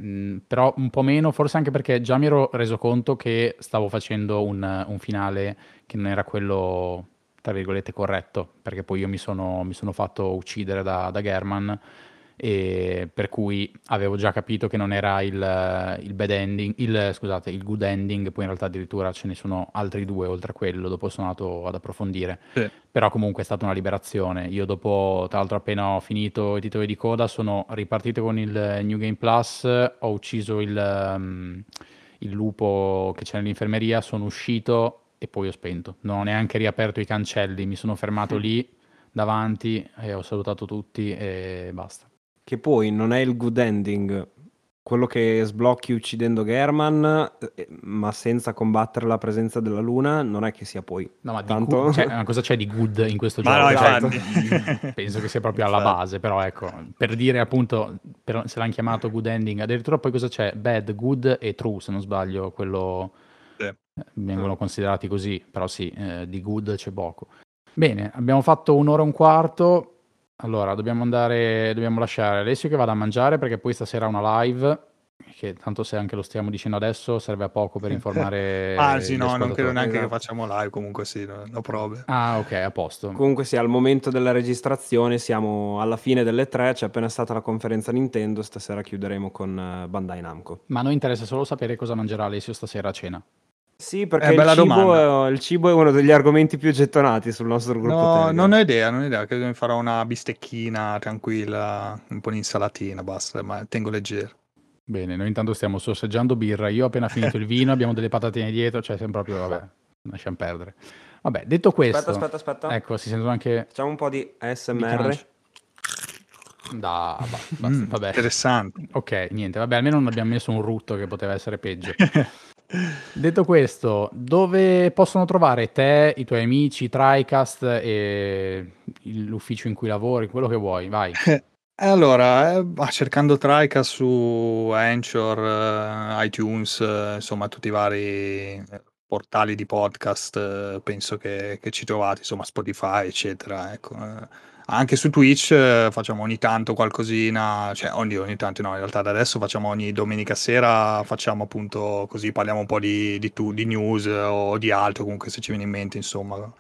però un po' meno, forse anche perché già mi ero reso conto che stavo facendo un finale che non era quello, tra virgolette, corretto, perché poi io mi sono fatto uccidere da Gherman, e per cui avevo già capito che non era il bad ending, il good ending. Poi in realtà addirittura ce ne sono altri due oltre a quello, dopo sono andato ad approfondire, sì. Però comunque è stata una liberazione. Io dopo, tra l'altro, appena ho finito i titoli di coda sono ripartito con il New Game Plus, ho ucciso il lupo che c'è nell'infermeria, sono uscito e poi ho spento, non ho neanche riaperto i cancelli, mi sono fermato lì davanti e ho salutato tutti e basta. Che poi non è il good ending, quello che sblocchi uccidendo Gherman, ma senza combattere la presenza della luna, non è che sia poi. No, ma tanto... cioè, cosa c'è di good in questo gioco? No, cioè, penso che sia proprio alla base, però ecco, per dire appunto, se l'hanno chiamato good ending, addirittura poi cosa c'è? Bad, good e true, se non sbaglio, quello vengono considerati così, però sì, di good c'è poco. Bene, abbiamo fatto 1 ora e un quarto. Allora, dobbiamo lasciare Alessio che vada a mangiare, perché poi stasera una live, che tanto se anche lo stiamo dicendo adesso serve a poco per informare... Ah sì, no, non credo neanche che facciamo live, comunque sì, no prove. Ah ok, a posto. Comunque sì, al momento della registrazione siamo alla fine delle 3, c'è appena stata la conferenza Nintendo, stasera chiuderemo con Bandai Namco. Ma a noi interessa solo sapere cosa mangerà Alessio stasera a cena. Sì, perché il cibo è uno degli argomenti più gettonati sul nostro gruppo. No, Telegram. Non ho idea, credo mi farò una bistecchina tranquilla, un po' di insalatina, basta, ma tengo leggero. Bene, noi intanto stiamo sorseggiando birra, io ho appena finito il vino, abbiamo delle patatine dietro, cioè sempre proprio, vabbè, lasciamo perdere. Vabbè, detto questo... Aspetta. Ecco, si sentono anche... Facciamo un po' di ASMR. Vabbè. Interessante. Ok, niente, vabbè, almeno non abbiamo messo un rutto che poteva essere peggio. Detto questo, dove possono trovare te, i tuoi amici, Trycast e l'ufficio in cui lavori, quello che vuoi, vai. Allora, cercando Trycast su Anchor, iTunes, insomma tutti i vari portali di podcast, penso che ci trovate, insomma Spotify, eccetera, ecco. Anche su Twitch facciamo ogni tanto qualcosina, cioè ogni tanto no, in realtà da adesso facciamo ogni domenica sera, facciamo appunto così, parliamo un po' di news o di altro, comunque se ci viene in mente, insomma.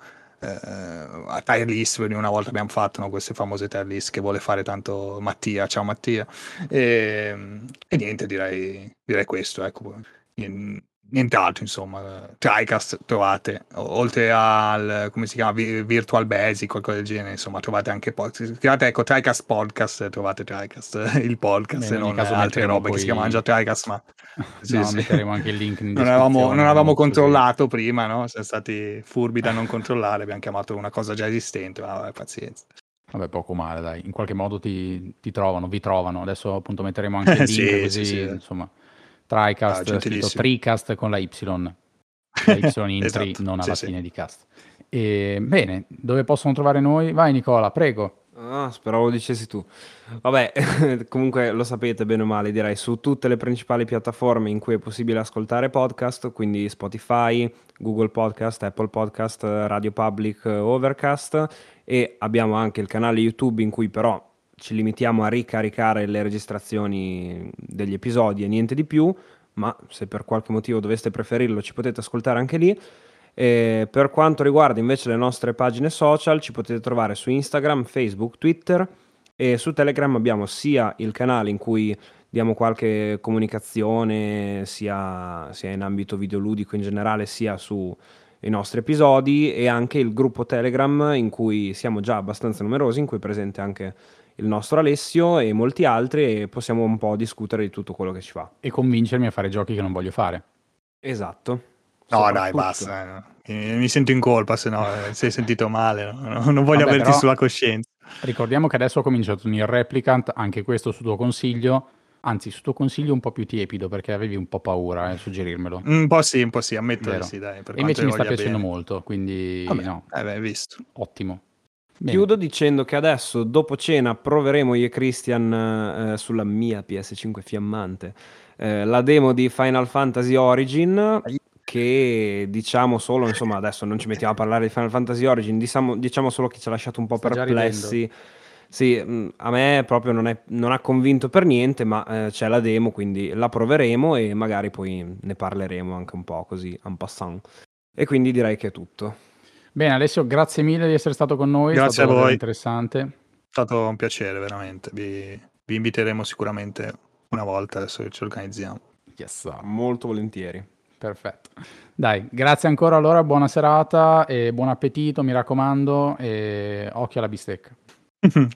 A tier list, una volta abbiamo fatto queste famose tier list che vuole fare tanto Mattia, ciao Mattia, e niente, direi questo, ecco. Nient'altro, insomma. Trycast trovate, oltre al, come si chiama, Virtual Basic, qualcosa del genere, insomma, trovate anche podcast. Ecco, Trycast Podcast, trovate Trycast, il podcast, e non altre robe poi... che si chiamano già Trycast, ma... Sì, no, sì. Metteremo anche il link in descrizione. Non avevamo controllato prima, no? Siamo stati furbi da non controllare, abbiamo chiamato una cosa già esistente, ma vabbè, pazienza. Vabbè, poco male, dai. In qualche modo vi trovano. Adesso appunto metteremo anche il link, sì, così, sì. Insomma... Trycast, scritto Trycast con la Y in esatto, non alla fine di cast. E, bene, dove possono trovare noi? Vai Nicola, prego. Ah, speravo dicessi tu. Vabbè, comunque lo sapete bene o male, direi, su tutte le principali piattaforme in cui è possibile ascoltare podcast, quindi Spotify, Google Podcast, Apple Podcast, Radio Public, Overcast, e abbiamo anche il canale YouTube in cui però ci limitiamo a ricaricare le registrazioni degli episodi e niente di più, ma se per qualche motivo doveste preferirlo ci potete ascoltare anche lì. E per quanto riguarda invece le nostre pagine social, ci potete trovare su Instagram, Facebook, Twitter, e su Telegram abbiamo sia il canale in cui diamo qualche comunicazione sia in ambito videoludico in generale, sia sui nostri episodi, e anche il gruppo Telegram in cui siamo già abbastanza numerosi, in cui è presente anche il nostro Alessio e molti altri, e possiamo un po' discutere di tutto quello che ci fa e convincermi a fare giochi che non voglio fare. Esatto. No, dai, basta. Mi sento in colpa, se no sei sentito male. Non voglio averti però sulla coscienza. Ricordiamo che adesso ho cominciato un Replicant, anche questo su tuo consiglio. Anzi, su tuo consiglio un po' più tiepido, perché avevi un po' paura a suggerirmelo. Un po' sì, ammetto che sì, dai. E invece mi sta piacendo molto, quindi vabbè, no. Vabbè, visto. Ottimo. Bene. Chiudo dicendo che adesso, dopo cena, proveremo io e Christian sulla mia PS5 fiammante la demo di Final Fantasy Origin, che diciamo solo, insomma, adesso non ci mettiamo a parlare di Final Fantasy Origin, diciamo solo che ci ha lasciato un po' perplessi. Sì, a me proprio non ha convinto per niente, ma c'è la demo, quindi la proveremo e magari poi ne parleremo anche un po' così en passant. E quindi direi che è tutto. Bene, Alessio, grazie mille di essere stato con noi. Grazie a voi, interessante. È stato un piacere veramente. Vi inviteremo sicuramente una volta, adesso che ci organizziamo. Yes, molto volentieri. Perfetto, dai, grazie ancora, allora buona serata e buon appetito, mi raccomando, e occhio alla bistecca.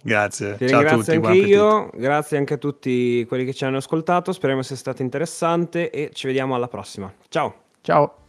Grazie, ciao a tutti, buon appetito. Grazie anche a tutti quelli che ci hanno ascoltato, speriamo sia stato interessante e ci vediamo alla prossima. Ciao. Ciao.